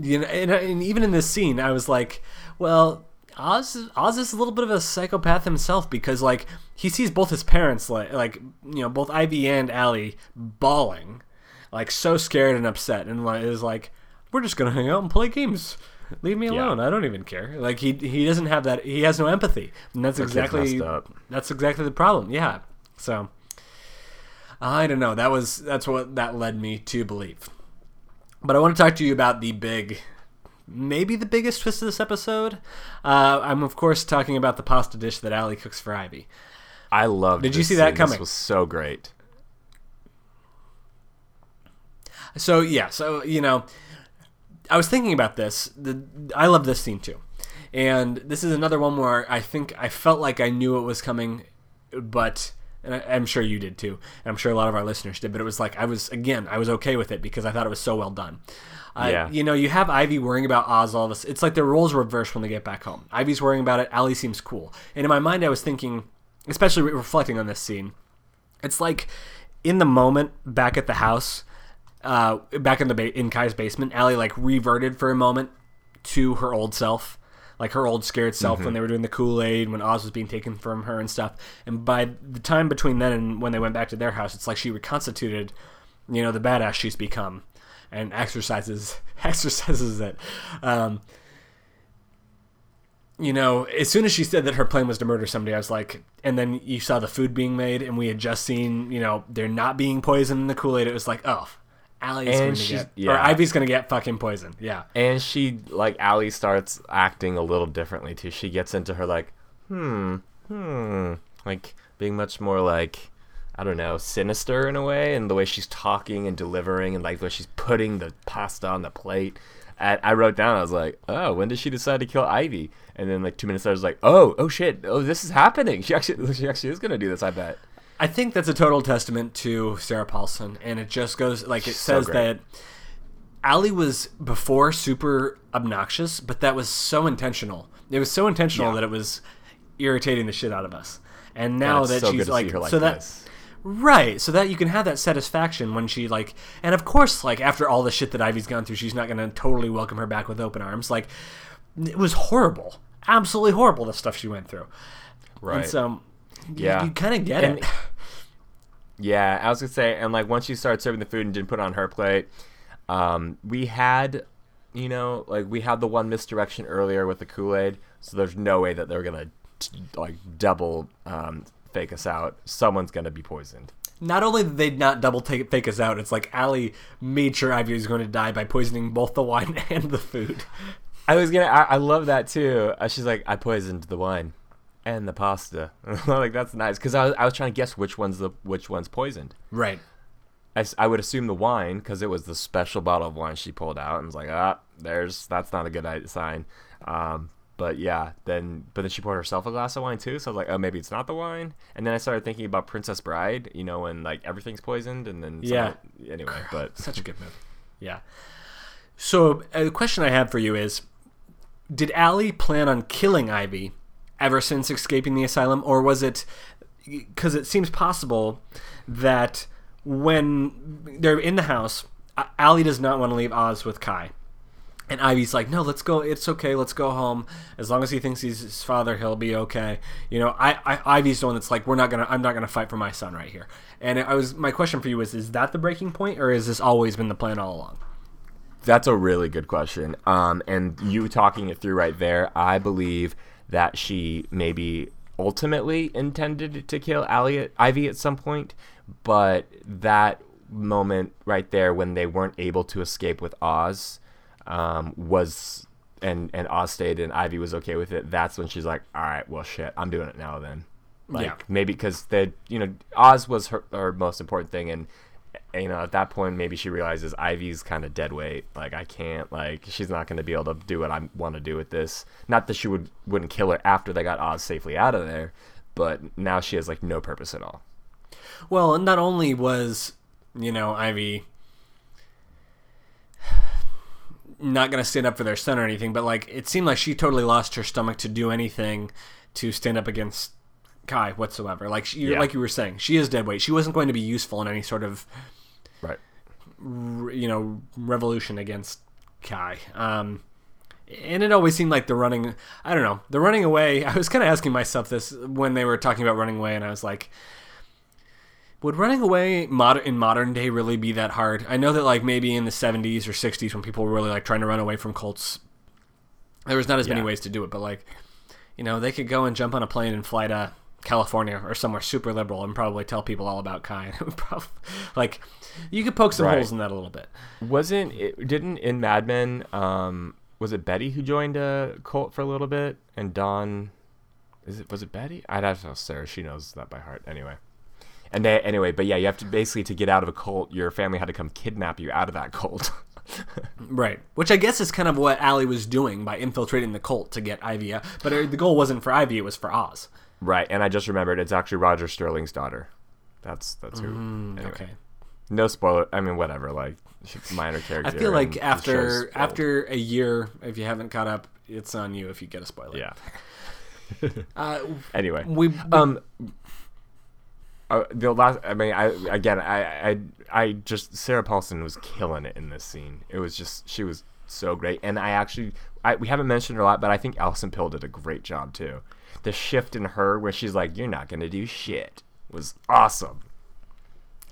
you know, and, and even in this scene, I was like, well, Oz, Oz is a little bit of a psychopath himself because, like, he sees both his parents, like, like you know, both Ivy and Ali bawling, like, so scared and upset, and is like, we're just going to hang out and play games. Leave me alone. Yeah. I don't even care. Like he he doesn't have that. He has no empathy, and that's, that's exactly that's exactly the problem. Yeah. So I don't know. That was that's what that led me to believe. But I want to talk to you about the big, maybe the biggest twist of this episode. Uh, I'm of course talking about the pasta dish that Ali cooks for Ivy. I loved. Did this you see scene. that coming? This was so great. So yeah. So you know. I was thinking about this. The, I love this scene too. And this is another one where I think I felt like I knew it was coming, but And I, I'm sure you did too. And I'm sure a lot of our listeners did. But it was like, I was, again, I was okay with it because I thought it was so well done. Uh, yeah. You know, you have Ivy worrying about Oz all of this. It's like the roles are reversed when they get back home. Ivy's worrying about it. Allie seems cool. And in my mind, I was thinking, especially re- reflecting on this scene, it's like in the moment back at the house, uh, back in the ba- in Kai's basement, Allie like reverted for a moment to her old self. Like her old scared self, mm-hmm. when they were doing the Kool-Aid, when Oz was being taken from her and stuff. And by the time between then and when they went back to their house, it's like she reconstituted, you know, the badass she's become and exercises exercises it. Um, you know, as soon as she said that her plan was to murder somebody, I was like, and then you saw the food being made and we had just seen, you know, they're not being poisoned in the Kool-Aid. It was like, oh, Allie's and gonna get, yeah. or Ivy's gonna get fucking poisoned. Yeah, and she like Allie starts acting a little differently too. She gets into her like, hmm, hmm, like being much more like, I don't know, sinister in a way, and the way she's talking and delivering, and like the way she's putting the pasta on the plate. And I wrote down, I was like, oh, when did she decide to kill Ivy? And then like two minutes later, I was like, oh, oh shit, oh this is happening. She actually, she actually is gonna do this. I bet. I think that's a total testament to Sarah Paulson, and it just goes like it says so that Allie was before super obnoxious, but that was so intentional. It was so intentional yeah. that it was irritating the shit out of us. And now and that so she's like, like so that this. Right, so that you can have that satisfaction when she like, and of course, like after all the shit that Ivy's gone through, she's not going to totally welcome her back with open arms. Like it was horrible, absolutely horrible, the stuff she went through. Right. And so yeah, you, you kind of get and, it. Yeah, I was going to say, and, like, once she started serving the food and didn't put it on her plate, um, we had, you know, like, we had the one misdirection earlier with the Kool-Aid, so there's no way that they're going to, like, double um, fake us out. Someone's going to be poisoned. Not only did they not double take, fake us out, it's like Allie made sure Ivy was going to die by poisoning both the wine and the food. I was going to, I love that, too. Uh, she's like, I poisoned the wine. And the pasta, like that's nice, because I was I was trying to guess which one's the which one's poisoned. Right. I, I would assume the wine, because it was the special bottle of wine she pulled out, and was like, ah, there's that's not a good sign. Um, but yeah, then but then she poured herself a glass of wine too, so I was like, oh, maybe it's not the wine. And then I started thinking about Princess Bride, you know, when like everything's poisoned, and then yeah. Anyway, but such a good movie. Yeah. So a question I have for you is, did Allie plan on killing Ivy ever since escaping the asylum, or was it because it seems possible that when they're in the house, Allie does not want to leave Oz with Kai, and Ivy's like, no, let's go, it's okay, let's go home, as long as he thinks he's his father, he'll be okay, you know. I, I Ivy's the one that's like, we're not gonna I'm not gonna fight for my son right here. And I was my question for you was, is that the breaking point, or has this always been the plan all along? That's a really good question, um and you talking it through right there. I believe that she maybe ultimately intended to kill Allie, Ivy at some point, but that moment right there when they weren't able to escape with Oz um, was, and, and Oz stayed and Ivy was okay with it, that's when she's like, all right, well, shit, I'm doing it now then. Like, yeah. Maybe because, you know, Oz was her, her most important thing, and, you know, at that point, maybe she realizes Ivy's kind of dead weight. Like, I can't, like, she's not going to be able to do what I want to do with this. Not that she would, wouldn't kill her after they got Oz safely out of there, but now she has, like, no purpose at all. Well, not only was, you know, Ivy not going to stand up for their son or anything, but, like, it seemed like she totally lost her stomach to do anything to stand up against Kai whatsoever. Like, she, yeah. like you were saying, she is dead weight. She wasn't going to be useful in any sort of... Right, you know, revolution against Kai, um, and it always seemed like the running. I don't know, the running away. I was kind of asking myself this when they were talking about running away, and I was like, would running away mod- in modern day really be that hard? I know that like maybe in the seventies or sixties when people were really like trying to run away from cults, there was not as yeah. many ways to do it. But like, you know, they could go and jump on a plane and fly to California or somewhere super liberal and probably tell people all about Kai. Like, you could poke some right. holes in that a little bit. Wasn't it, didn't in Mad Men, um, was it Betty who joined a cult for a little bit? And Don, is it was it Betty? I'd have to ask Sarah. She knows that by heart. Anyway, and they, anyway, but yeah, you have to basically to get out of a cult, your family had to come kidnap you out of that cult. Right, which I guess is kind of what Allie was doing by infiltrating the cult to get Ivy out. But the goal wasn't for Ivy; it was for Oz. Right, and I just remembered it's actually Roger Sterling's daughter. That's that's who. Mm, anyway. Okay. No spoiler. I mean, whatever. Like minor character. I feel like after after a year, if you haven't caught up, it's on you if you get a spoiler. Yeah. uh, anyway, we, we um. Uh, the last, I mean, I again, I, I, I just Sarah Paulson was killing it in this scene. It was just she was so great, and I actually, I we haven't mentioned her a lot, but I think Alison Pill did a great job too. The shift in her, where she's like, "You're not gonna do shit," was awesome.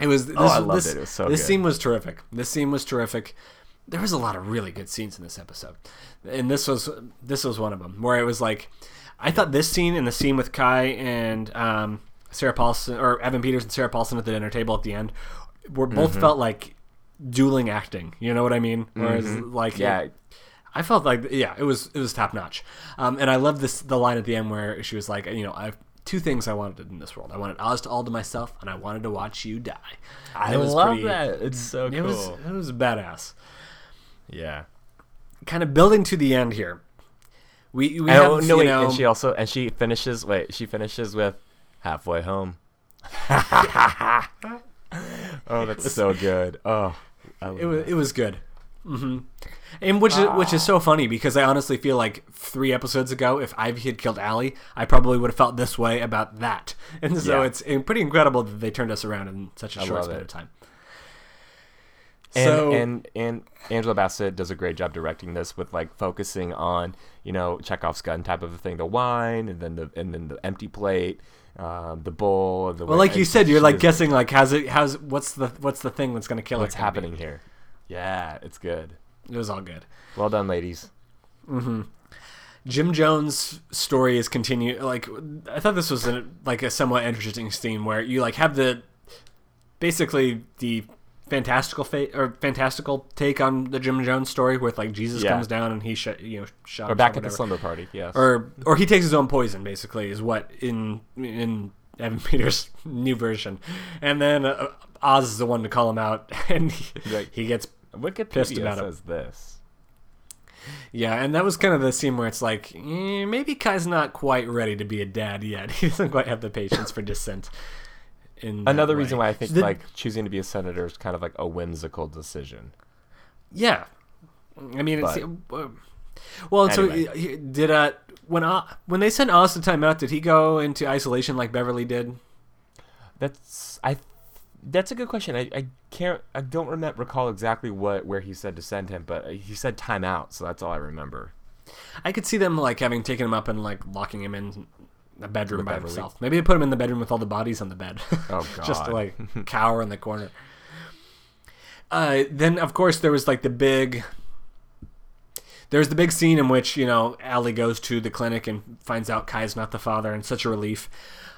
It was. This, oh, I loved this, it. It was so. This good. scene was terrific. This scene was terrific. There was a lot of really good scenes in this episode, and this was this was one of them where it was like, I thought this scene and the scene with Kai and um. Sarah Paulson or Evan Peters and Sarah Paulson at the dinner table at the end were both mm-hmm. felt like dueling acting. You know what I mean? Whereas mm-hmm. like, yeah, it, I felt like, yeah, it was, it was top notch. Um, and I love this, the line at the end where she was like, you know, I've two things I wanted in this world. I wanted Oz to all to myself and I wanted to watch you die. I it was love pretty, that. It's so it cool. Was, it was badass. Yeah. Kind of building to the end here. We, we have, no, you wait, know, and she also, and she finishes, wait, she finishes with, halfway home. Oh, that's so good. Oh, I love it was that. It was good. Mm-hmm. And which ah. is, which is so funny because I honestly feel like three episodes ago, if Ivy had killed Allie, I probably would have felt this way about that. And so yeah. it's pretty incredible that they turned us around in such a short span of time. And, so, and and Angela Bassett does a great job directing this with like focusing on, you know, Chekhov's gun type of a thing, the wine and then the and then the empty plate, um, the bowl. The well, way, like you said, you're like guessing like how's it how's what's the what's the thing that's gonna kill? What's happening be? Here? Yeah, it's good. It was all good. Well done, ladies. Mm-hmm. Jim Jones' story is continue. Like I thought this was a, like a somewhat interesting theme where you like have the basically the. fantastical fa- or fantastical take on the Jim Jones story with like Jesus yeah. comes down and he sh- you know shot or back or at the slumber party yes or or he takes his own poison basically is what in in Evan Peters' new version, and then uh, Oz is the one to call him out and he, like, he gets Wikipedia pissed about says it this yeah and that was kind of the scene where it's like eh, maybe Kai's not quite ready to be a dad yet. He doesn't quite have the patience for dissent. Another reason why I think the, like choosing to be a senator is kind of like a whimsical decision. Yeah, I mean, but, it's, uh, well, anyway. So did uh when uh, when they sent Oz to timeout, did he go into isolation like Beverly did? That's I. That's a good question. I, I can't. I don't remember recall exactly what where he said to send him, but he said timeout, so that's all I remember. I could see them like having taken him up and like locking him in. A bedroom with by Beverly. Himself. Maybe they put him in the bedroom with all the bodies on the bed. Oh, God. Just to, like, cower in the corner. Uh, then, of course, there was, like, the big... There was the big scene in which, you know, Allie goes to the clinic and finds out Kai's not the father, and such a relief.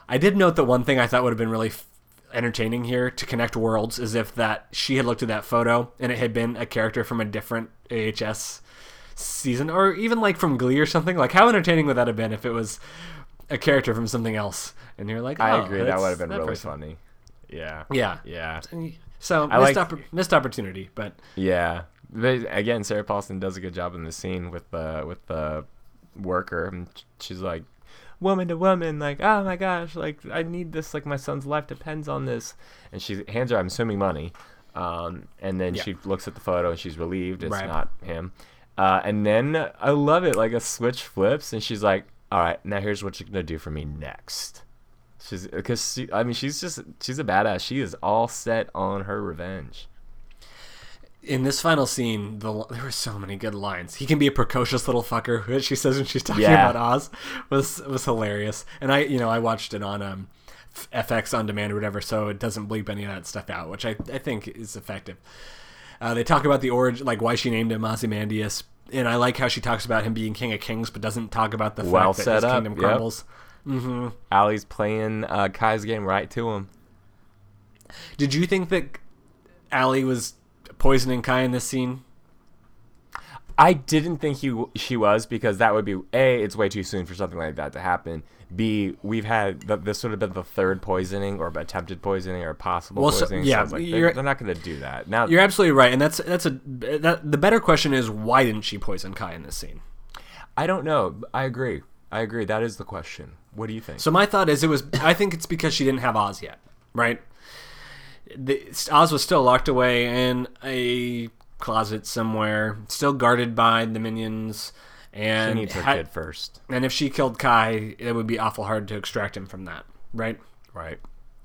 I did note that one thing I thought would have been really f- entertaining here to connect worlds is if that she had looked at that photo and it had been a character from a different A H S season, or even, like, from Glee or something. Like, how entertaining would that have been if it was... a character from something else, and you're like, oh, I agree. That would have been really person. funny. Yeah, yeah, yeah. So I missed, like, opp- missed opportunity, but yeah. They, again, Sarah Paulson does a good job in the scene with the uh, with the uh, worker, and she's like, woman to woman, like, oh my gosh, like I need this, like my son's life depends on this, and she hands her, I'm assuming, money, um, and then yeah. she looks at the photo and she's relieved it's right. not him, uh, and then I love it, like a switch flips, and she's like. All right, now here's what you're gonna do for me next. She's because she, I mean, she's just she's a badass. She is all set on her revenge. In this final scene, the, there were so many good lines. He can be a precocious little fucker. What she says when she's talking yeah. about Oz was was hilarious. And I, you know, I watched it on um, F X on demand or whatever, so it doesn't bleep any of that stuff out, which I, I think is effective. Uh, they talk about the origin, like why she named him Ozymandias. And I like how she talks about him being King of Kings, but doesn't talk about the well fact that his up. kingdom crumbles. Yep. Mm-hmm. Allie's playing uh, Kai's game right to him. Did you think that Allie was poisoning Kai in this scene? I didn't think he she was because that would be A, it's way too soon for something like that to happen. B, we've had the, this would have been the third poisoning or attempted poisoning or possible well, poisoning. So, yeah, so like they're, they're not going to do that. Now you're absolutely right, and that's that's a that, the better question is why didn't she poison Kai in this scene? I don't know. I agree. I agree. That is the question. What do you think? So my thought is it was, I think it's because she didn't have Oz yet, right? The, Oz was still locked away in a closet somewhere, still guarded by the minions. And she needs her had, kid first. And if she killed Kai, it would be awful hard to extract him from that, right? Right.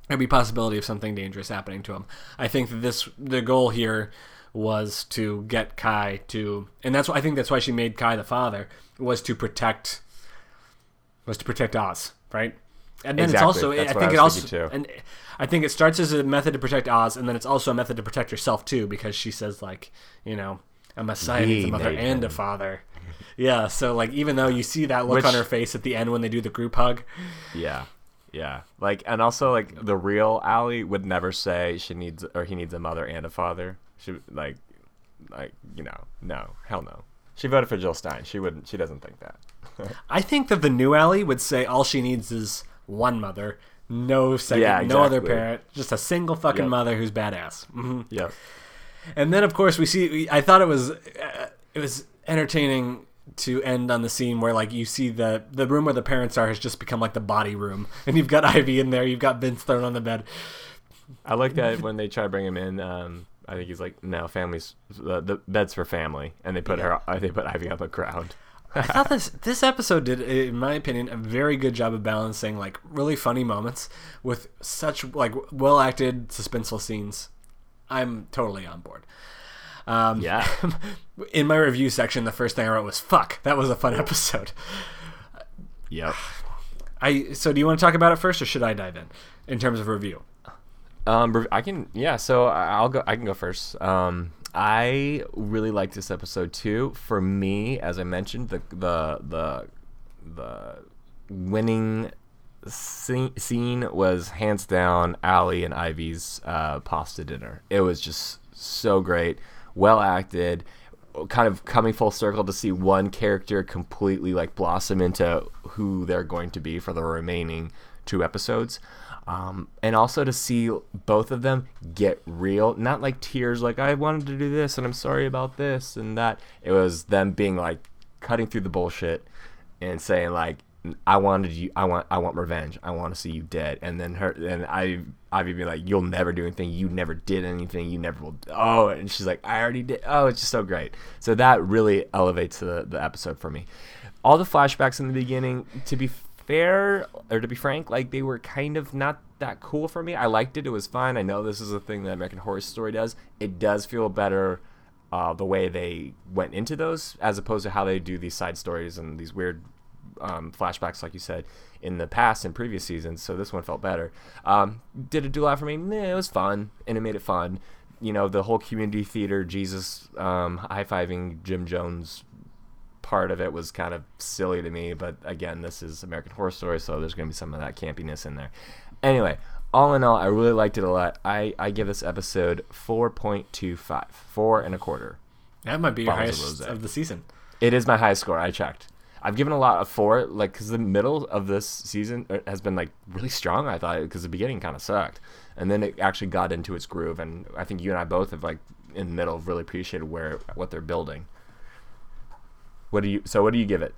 There'd be possibility of something dangerous happening to him. I think that this the goal here was to get Kai to, and that's why I think that's why she made Kai the father, was to protect was to protect Oz, right? And then exactly. it's also that's I think I it also and I think it starts as a method to protect Oz, and then it's also a method to protect herself too, because she says, like, you know, I'm a son, a mother, Nathan. and a father. Yeah, so like even though you see that look Which, on her face at the end when they do the group hug. Yeah. Yeah. Like, and also like the real Allie would never say she needs or he needs a mother and a father. She like like, you know, no. Hell no. She voted for Jill Stein. She wouldn't she doesn't think that. I think that the new Allie would say all she needs is one mother, no second, yeah, exactly. no other parent, just a single fucking yep. mother who's badass. Mm-hmm. Yeah. And then of course we see we, I thought it was uh, it was entertaining to end on the scene where, like, you see the the room where the parents are has just become like the body room, and you've got Ivy in there, you've got Vince thrown on the bed. I like that when they try to bring him in. Um, I think he's like, "No, families, the, the bed's for family," and they put yeah. her, they put Ivy on the ground. I thought this this episode did, in my opinion, a very good job of balancing like really funny moments with such like well acted suspenseful scenes. I'm totally on board. Um, yeah. In my review section, the first thing I wrote was "fuck." That was a fun episode. Yep. I so do you want to talk about it first, or should I dive in in terms of review? Um, I can. Yeah. So I'll go. I can go first. Um, I really liked this episode too. For me, as I mentioned, the the the the winning scene was hands down Allie and Ivy's uh, pasta dinner. It was just so great. Well acted, kind of coming full circle to see one character completely like blossom into who they're going to be for the remaining two episodes. Um, and also to see both of them get real, not like tears, like I wanted to do this and I'm sorry about this and that. It was them being like cutting through the bullshit and saying like, I wanted you, I want, I want revenge. I want to see you dead. And then her, and I, Ivy be like, you'll never do anything. You never did anything. You never will. Oh, and she's like, I already did. Oh, it's just so great. So that really elevates the, the episode for me. All the flashbacks in the beginning, to be fair, or to be frank, like they were kind of not that cool for me. I liked it. It was fine. I know this is a thing that American Horror Story does. It does feel better uh, the way they went into those as opposed to how they do these side stories and these weird Um, flashbacks, like you said, in the past and previous seasons, so this one felt better. Um, did it do a lot for me? Nah, it was fun, and it made it fun. You know, the whole community theater, Jesus um, high-fiving Jim Jones part of it was kind of silly to me, but again, this is American Horror Story, so there's going to be some of that campiness in there. Anyway, all in all, I really liked it a lot. I, I give this episode four point two five, four and a quarter. That might be your highest of the season. It is my highest score, I checked. I've given a lot of four, like, because the middle of this season has been, like, really strong, I thought, because the beginning kind of sucked. And then it actually got into its groove, and I think you and I both have, like, in the middle really appreciated where what they're building. What do you? So what do you give it?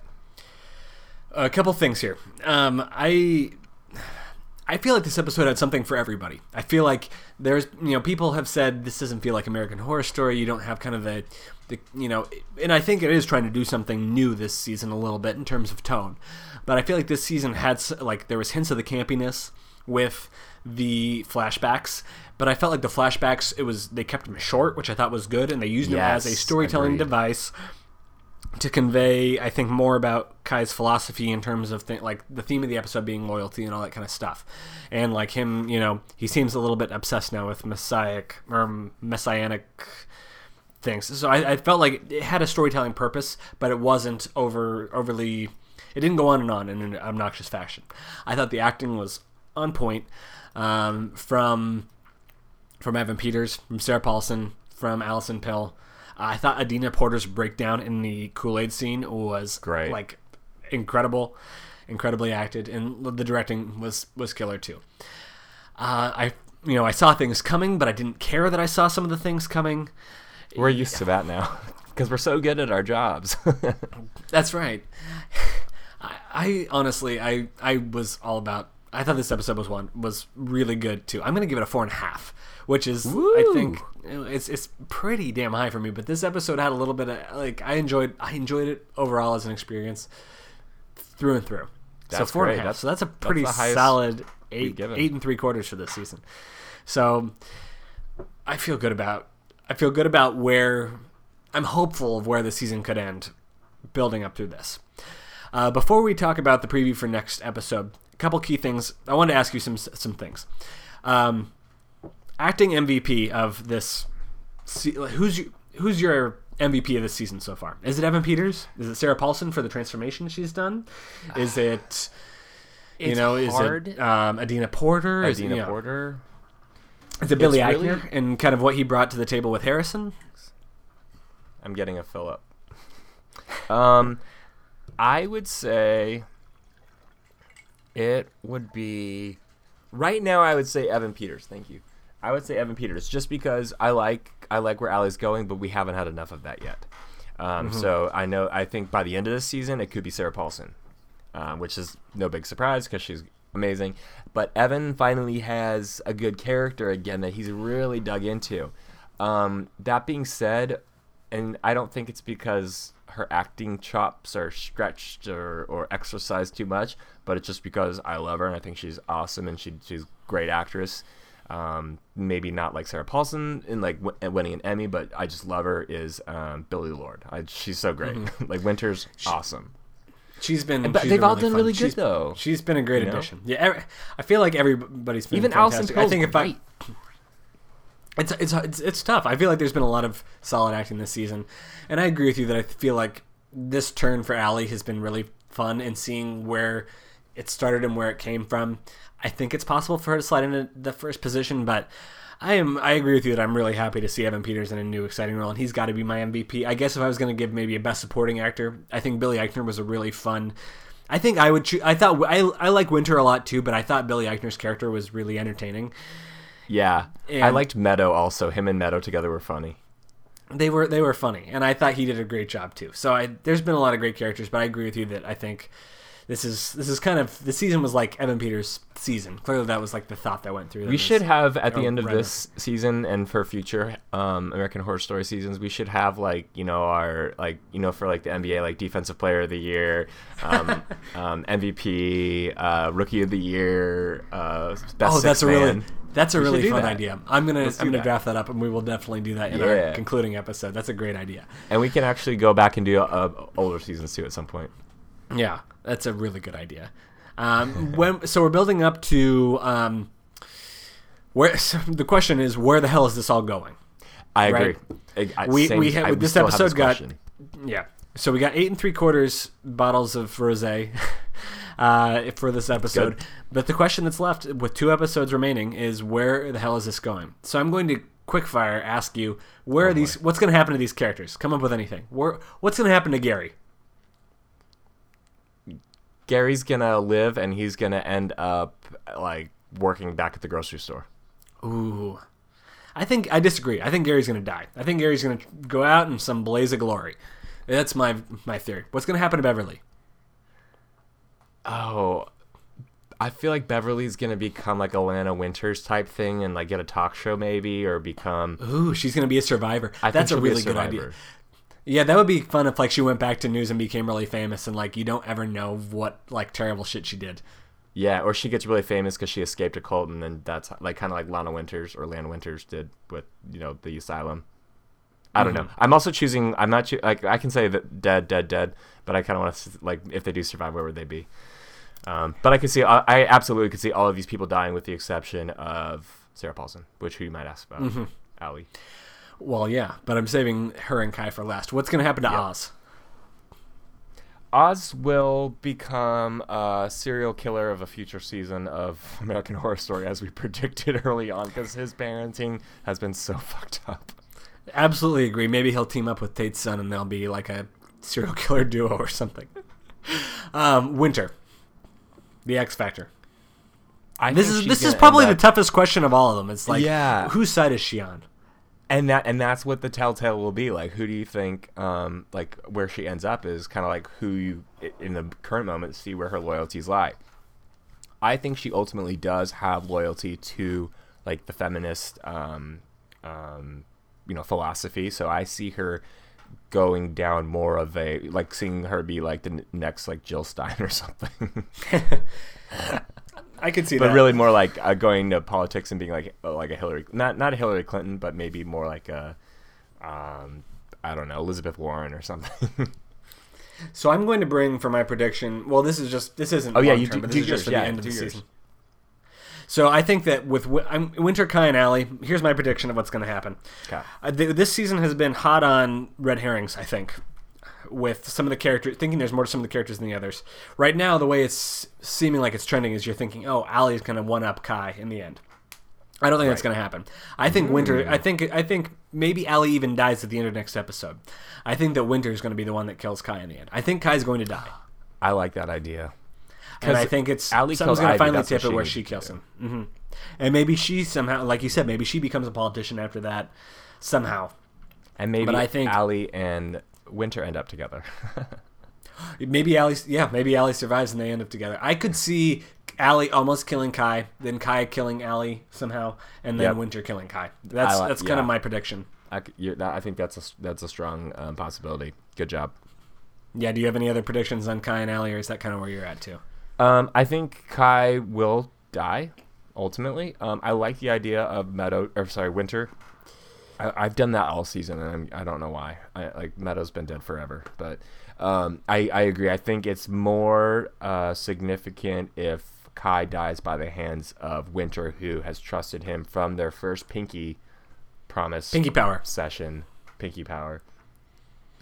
A couple things here. Um, I... I feel like this episode had something for everybody. I feel like there's, you know, people have said this doesn't feel like American Horror Story. You don't have kind of a, the, you know, and I think it is trying to do something new this season a little bit in terms of tone. But I feel like this season had, like, there was hints of the campiness with the flashbacks. But I felt like the flashbacks, it was, they kept them short, which I thought was good. And they used yes, them as a storytelling agreed. device to convey, I think, more about Kai's philosophy in terms of th- like the theme of the episode being loyalty and all that kind of stuff, and like him, you know, he seems a little bit obsessed now with messianic or messianic things. So I, I felt like it had a storytelling purpose, but it wasn't over overly. It didn't go on and on in an obnoxious fashion. I thought the acting was on point um, from from Evan Peters, from Sarah Paulson, from Allison Pill. I thought Adina Porter's breakdown in the Kool-Aid scene was great. Like incredible, incredibly acted, and the directing was, was killer too. Uh, I you know I saw things coming, but I didn't care that I saw some of the things coming. We're used yeah. to that now because we're so good at our jobs. That's right. I, I honestly, I, I was all about, I thought this episode was one was really good too. I'm going to give it a four and a half, which is, Woo. I think it's, it's pretty damn high for me, but this episode had a little bit of, like, I enjoyed, I enjoyed it overall as an experience through and through. That's so four great. and a half. That's, so that's a pretty that's solid eight, eight and three quarters for this season. So I feel good about, I feel good about where I'm hopeful of where the season could end building up through this. Uh, before we talk about the preview for next episode, a couple key things. I wanted to ask you some some things. Um, acting M V P of this, who's you, who's your M V P of this season so far? Is it Evan Peters? Is it Sarah Paulson for the transformation she's done? Is it you it's know hard. is it um, Adina Porter? Adina is it, you know, Porter. Is it Billy Eichner really... and kind of what he brought to the table with Harrison? I'm getting a fill up. Um. I would say it would be right now. I would say Evan Peters. Thank you. I would say Evan Peters just because I like I like where Allie's going, but we haven't had enough of that yet. Um, mm-hmm. So I know I think by the end of this season it could be Sarah Paulson, uh, which is no big surprise because she's amazing. But Evan finally has a good character again that he's really dug into. Um, that being said, and I don't think it's because her acting chops are stretched or, or exercised too much, but it's just because I love her and I think she's awesome and she she's a great actress. Um, maybe not like Sarah Paulson in like w- winning an Emmy, but I just love her. Is um, Billy Lord? I, she's so great. Mm-hmm. Like Winters, she, awesome. She's been. She's they've been all really done fun. really good she's, though. She's been a great you addition. Know? Yeah, every, I feel like everybody's been even fantastic. I think if great. I. It's, it's it's it's tough. I feel like there's been a lot of solid acting this season, and I agree with you that I feel like this turn for Allie has been really fun, and seeing where it started and where it came from. I think it's possible for her to slide into the first position, but I am I agree with you that I'm really happy to see Evan Peters in a new exciting role, and he's got to be my M V P. I guess if I was going to give maybe a best supporting actor, I think Billy Eichner was a really fun. I think I would choose. I thought I I like Winter a lot too, but I thought Billy Eichner's character was really entertaining. Yeah, and I liked Meadow also. Him and Meadow together were funny. They were they were funny, and I thought he did a great job too. So I, there's been a lot of great characters, but I agree with you that I think this is this is kind of the season was like Evan Peters' season. Clearly, that was like the thought that went through. We should have at the end of this season and for future um, American Horror Story seasons, we should have like you know our like you know for like the N B A like Defensive Player of the Year, um, um, M V P, uh, Rookie of the Year, uh, Best Oh, that's a really. That's a we really fun that. idea. I'm gonna I'm gonna that. draft that up, and we will definitely do that in yeah, our yeah. concluding episode. That's a great idea. And we can actually go back and do uh, older seasons too at some point. Yeah, that's a really good idea. Um, when so we're building up to um, where so the question is, where the hell is this all going? I right? agree. I, I, we same, we had, I, this we episode this got yeah. So we got eight and three quarters bottles of rosé. Uh, for this episode. Good. But the question that's left with two episodes remaining is where the hell is this going? So I'm going to quickfire ask you where oh, are these? Boy. What's going to happen to these characters? Come up with anything. Where, what's going to happen to Gary? Gary's going to live and he's going to end up like working back at the grocery store. Ooh, I think I disagree. I think Gary's going to die. I think Gary's going to go out in some blaze of glory. That's my my theory. What's going to happen to Beverly? Oh, I feel like Beverly's going to become like a Lana Winters type thing and like get a talk show maybe or become... Ooh, she's going to be a survivor. I That's a really a good idea. Yeah, that would be fun if like she went back to news and became really famous and like you don't ever know what like terrible shit she did. Yeah, or she gets really famous because she escaped a cult and then that's like kind of like Lana Winters or Lana Winters did with, you know, the asylum. I don't know. I'm also choosing. I'm not cho- like I can say that dead, dead, dead. But I kind of want to like if they do survive, where would they be? Um, but I can see. I, I absolutely could see all of these people dying, with the exception of Sarah Paulson, which who you might ask about, mm-hmm. Allie. Well, yeah, but I'm saving her and Kai for last. What's going to happen to yeah. Oz? Oz will become a serial killer of a future season of American Horror Story, as we predicted early on, because his parenting has been so fucked up. Absolutely agree. Maybe he'll team up with Tate's son and they'll be like a serial killer duo or something. Um, Winter, the X Factor. I this is this is probably the toughest question of all of them. It's like, yeah. whose side is she on? And that and that's what the telltale will be. Like, who do you think, um, like, where she ends up is kind of like who you, in the current moment, see where her loyalties lie. I think she ultimately does have loyalty to, like, the feminist, um, um, you know, philosophy. So I see her going down more of a, like, seeing her be, like, the next, like, Jill Stein or something. I could see but that. But really more like uh, going to politics and being like like a Hillary, not not a Hillary Clinton, but maybe more like a, um, I don't know, Elizabeth Warren or something. So I'm going to bring for my prediction, well, this is just, this isn't oh, long yeah, you term, do, but this is yours, just for yeah, the end of the yours. season. So I think that with I'm, Winter, Kai, and Allie, here's my prediction of what's going to happen. Okay. Uh, th- this season has been hot on red herrings, I think, with some of the characters, thinking there's more to some of the characters than the others. Right now, the way it's seeming like it's trending is you're thinking, oh, Allie's going to one-up Kai in the end. I don't think right. that's going to happen. I think mm. Winter, I think I think maybe Allie even dies at the end of next episode. I think that Winter is going to be the one that kills Kai in the end. I think Kai's going to die. I like that idea. And I think it's, Allie someone's going to finally tip it where she kills him. Mm-hmm. And maybe she somehow, like you said, maybe she becomes a politician after that somehow. And maybe but I think, Allie and Winter end up together. maybe Allie, yeah, maybe Allie survives and they end up together. I could see Allie almost killing Kai, then Kai killing Allie somehow, and then yep. Winter killing Kai. That's I, that's yeah. kind of my prediction. I, you're, I think that's a, that's a strong um, possibility. Good job. Yeah, do you have any other predictions on Kai and Allie, or is that kind of where you're at too? Um, I think Kai will die, ultimately. Um, I like the idea of Meadow, or sorry, Winter. I, I've done that all season, and I'm, I don't know why. I, like Meadow's been dead forever, but um, I, I agree. I think it's more uh, significant if Kai dies by the hands of Winter, who has trusted him from their first pinky promise pinky power session pinky power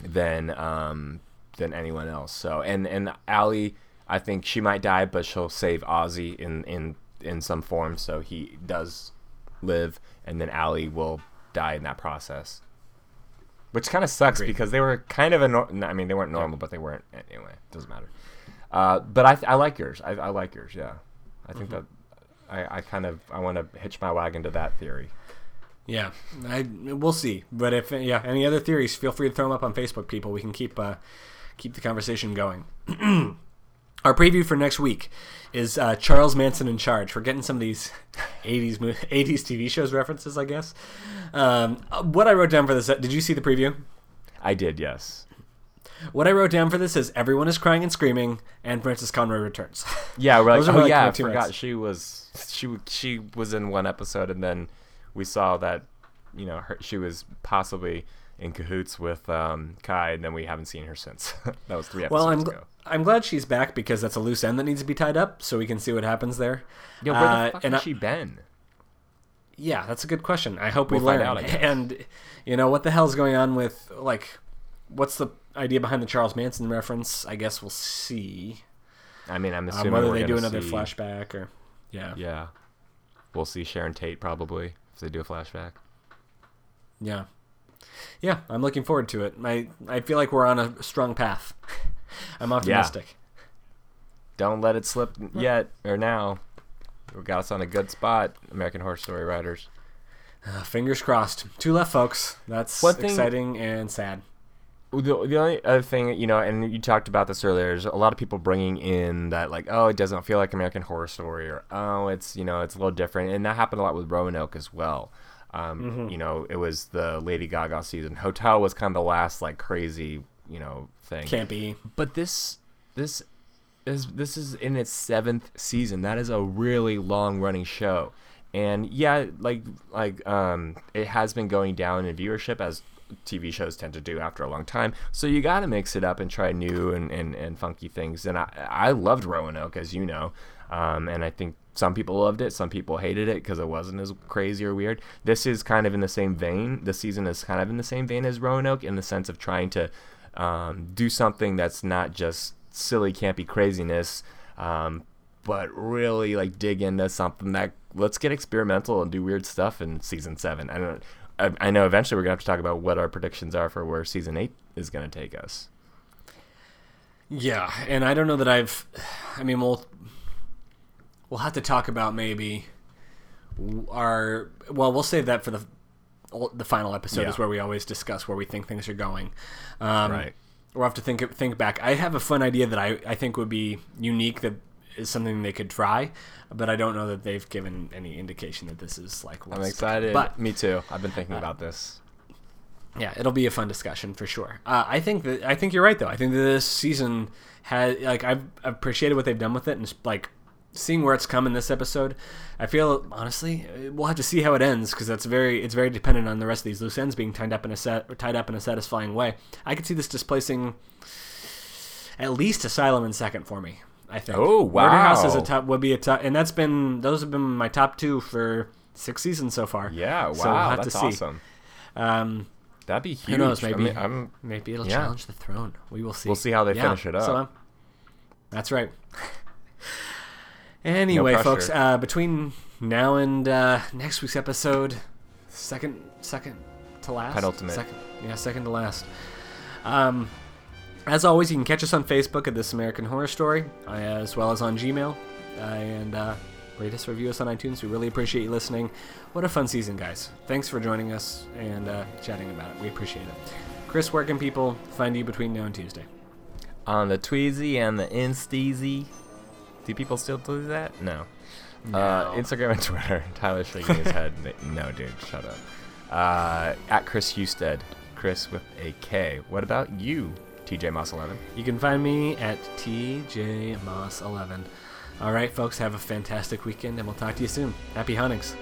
than um than anyone else. So and and Allie, I think she might die, but she'll save Ozzy in in in some form, so he does live, and then Allie will die in that process, which kind of sucks. Agreed. Because they were kind of a I mean they weren't normal, but they weren't anyway. It doesn't matter. Uh, but I, I like yours. I, I like yours. Yeah, I think mm-hmm. that I, I kind of I want to hitch my wagon to that theory. Yeah, I we'll see. But if yeah, any other theories, feel free to throw them up on Facebook, people. We can keep uh, keep the conversation going. Our preview for next week is uh, Charles Manson in Charge. We're getting some of these eighties movie, eighties T V shows references, I guess. Um, what I wrote down for this. Did you see the preview? I did. Yes. What I wrote down for this is everyone is crying and screaming, and Frances Conroy returns. Yeah, we're like, oh like yeah, I forgot minutes. she was she she was in one episode, and then we saw that you know her, she was possibly in cahoots with um, Kai, and then we haven't seen her since. That was three episodes well, I'm gl- ago. I'm glad she's back because that's a loose end that needs to be tied up, so we can see what happens there. Yeah, where uh, the fuck has I- she been? Yeah, that's a good question. I hope we'll we learn. Find out, I guess. And you know what the hell's going on with like. What's the idea behind the Charles Manson reference? I guess we'll see. I mean, I'm assuming um, whether we're they do another see... flashback or yeah, yeah, we'll see Sharon Tate probably if they do a flashback. Yeah, yeah, I'm looking forward to it. I I feel like we're on a strong path. I'm optimistic. Yeah. Don't let it slip yet or now. We got us on a good spot, American Horror Story writers. Uh, fingers crossed. Two left, folks. That's One thing... exciting and sad. The, the only other thing, you know, and you talked about this earlier, is a lot of people bringing in that, like, oh, it doesn't feel like American Horror Story, or, oh, it's, you know, it's a little different. And that happened a lot with Roanoke as well. Um, mm-hmm. You know, it was the Lady Gaga season. Hotel was kind of the last, like, crazy, you know, thing. Campy. But this, this, this, this is in its seventh season. That is a really long-running show. And, yeah, like, like um, it has been going down in viewership as T V shows tend to do after a long time, so you got to mix it up and try new and, and, and funky things. And I I loved Roanoke, as you know, um, and I think some people loved it, some people hated it because it wasn't as crazy or weird. This is kind of in the same vein. This season is kind of in the same vein as Roanoke in the sense of trying to um, do something that's not just silly, campy craziness, um, but really like dig into something that let's get experimental and do weird stuff in season seven. I don't. I know eventually we're going to have to talk about what our predictions are for where season eight is going to take us. Yeah, and I don't know that I've... I mean, we'll, we'll have to talk about maybe our... Well, we'll save that for the the final episode yeah. is where we always discuss where we think things are going. Um, right. We'll have to think think back. I have a fun idea that I, I think would be unique, that is something they could try, but I don't know that they've given any indication that this is like what's I'm excited. But, me too. I've been thinking uh, about this. Yeah, it'll be a fun discussion for sure. Uh, I think that I think you're right though. I think that this season has like I've appreciated what they've done with it, and like seeing where it's come in this episode. I feel honestly we'll have to see how it ends, because that's very it's very dependent on the rest of these loose ends being tied up in a set or tied up in a satisfying way. I could see this displacing at least Asylum in second for me. I think. Oh wow! Murder House is a top would be a top, and that's been those have been my top two for six seasons so far. Yeah, wow, so we'll have that's to see. Awesome. Um, That'd be huge. Who knows? Maybe I mean, I'm, maybe it'll yeah. challenge the throne. We will see. We'll see how they yeah. finish it up. So, um, that's right. Anyway, no folks, uh, between now and uh, next week's episode, second, second to last, penultimate, second, yeah, second to last. Um, as always, you can catch us on Facebook at This American Horror Story, as well as on Gmail, uh, and uh, rate us, review us on iTunes. We really appreciate you listening. What a fun season, guys! Thanks for joining us and uh, chatting about it. We appreciate it. Chris, where can people find you between now and Tuesday? On the Tweezy and the Insteezy. Do people still do that? No. no. Uh, Instagram and Twitter. Tyler's shaking his head. No, dude, shut up. Uh, at Chris Husted. Chris with a K. What about you, T J Moss eleven? You can find me at T J Moss eleven. All right, folks, have a fantastic weekend, and we'll talk to you soon. Happy huntings.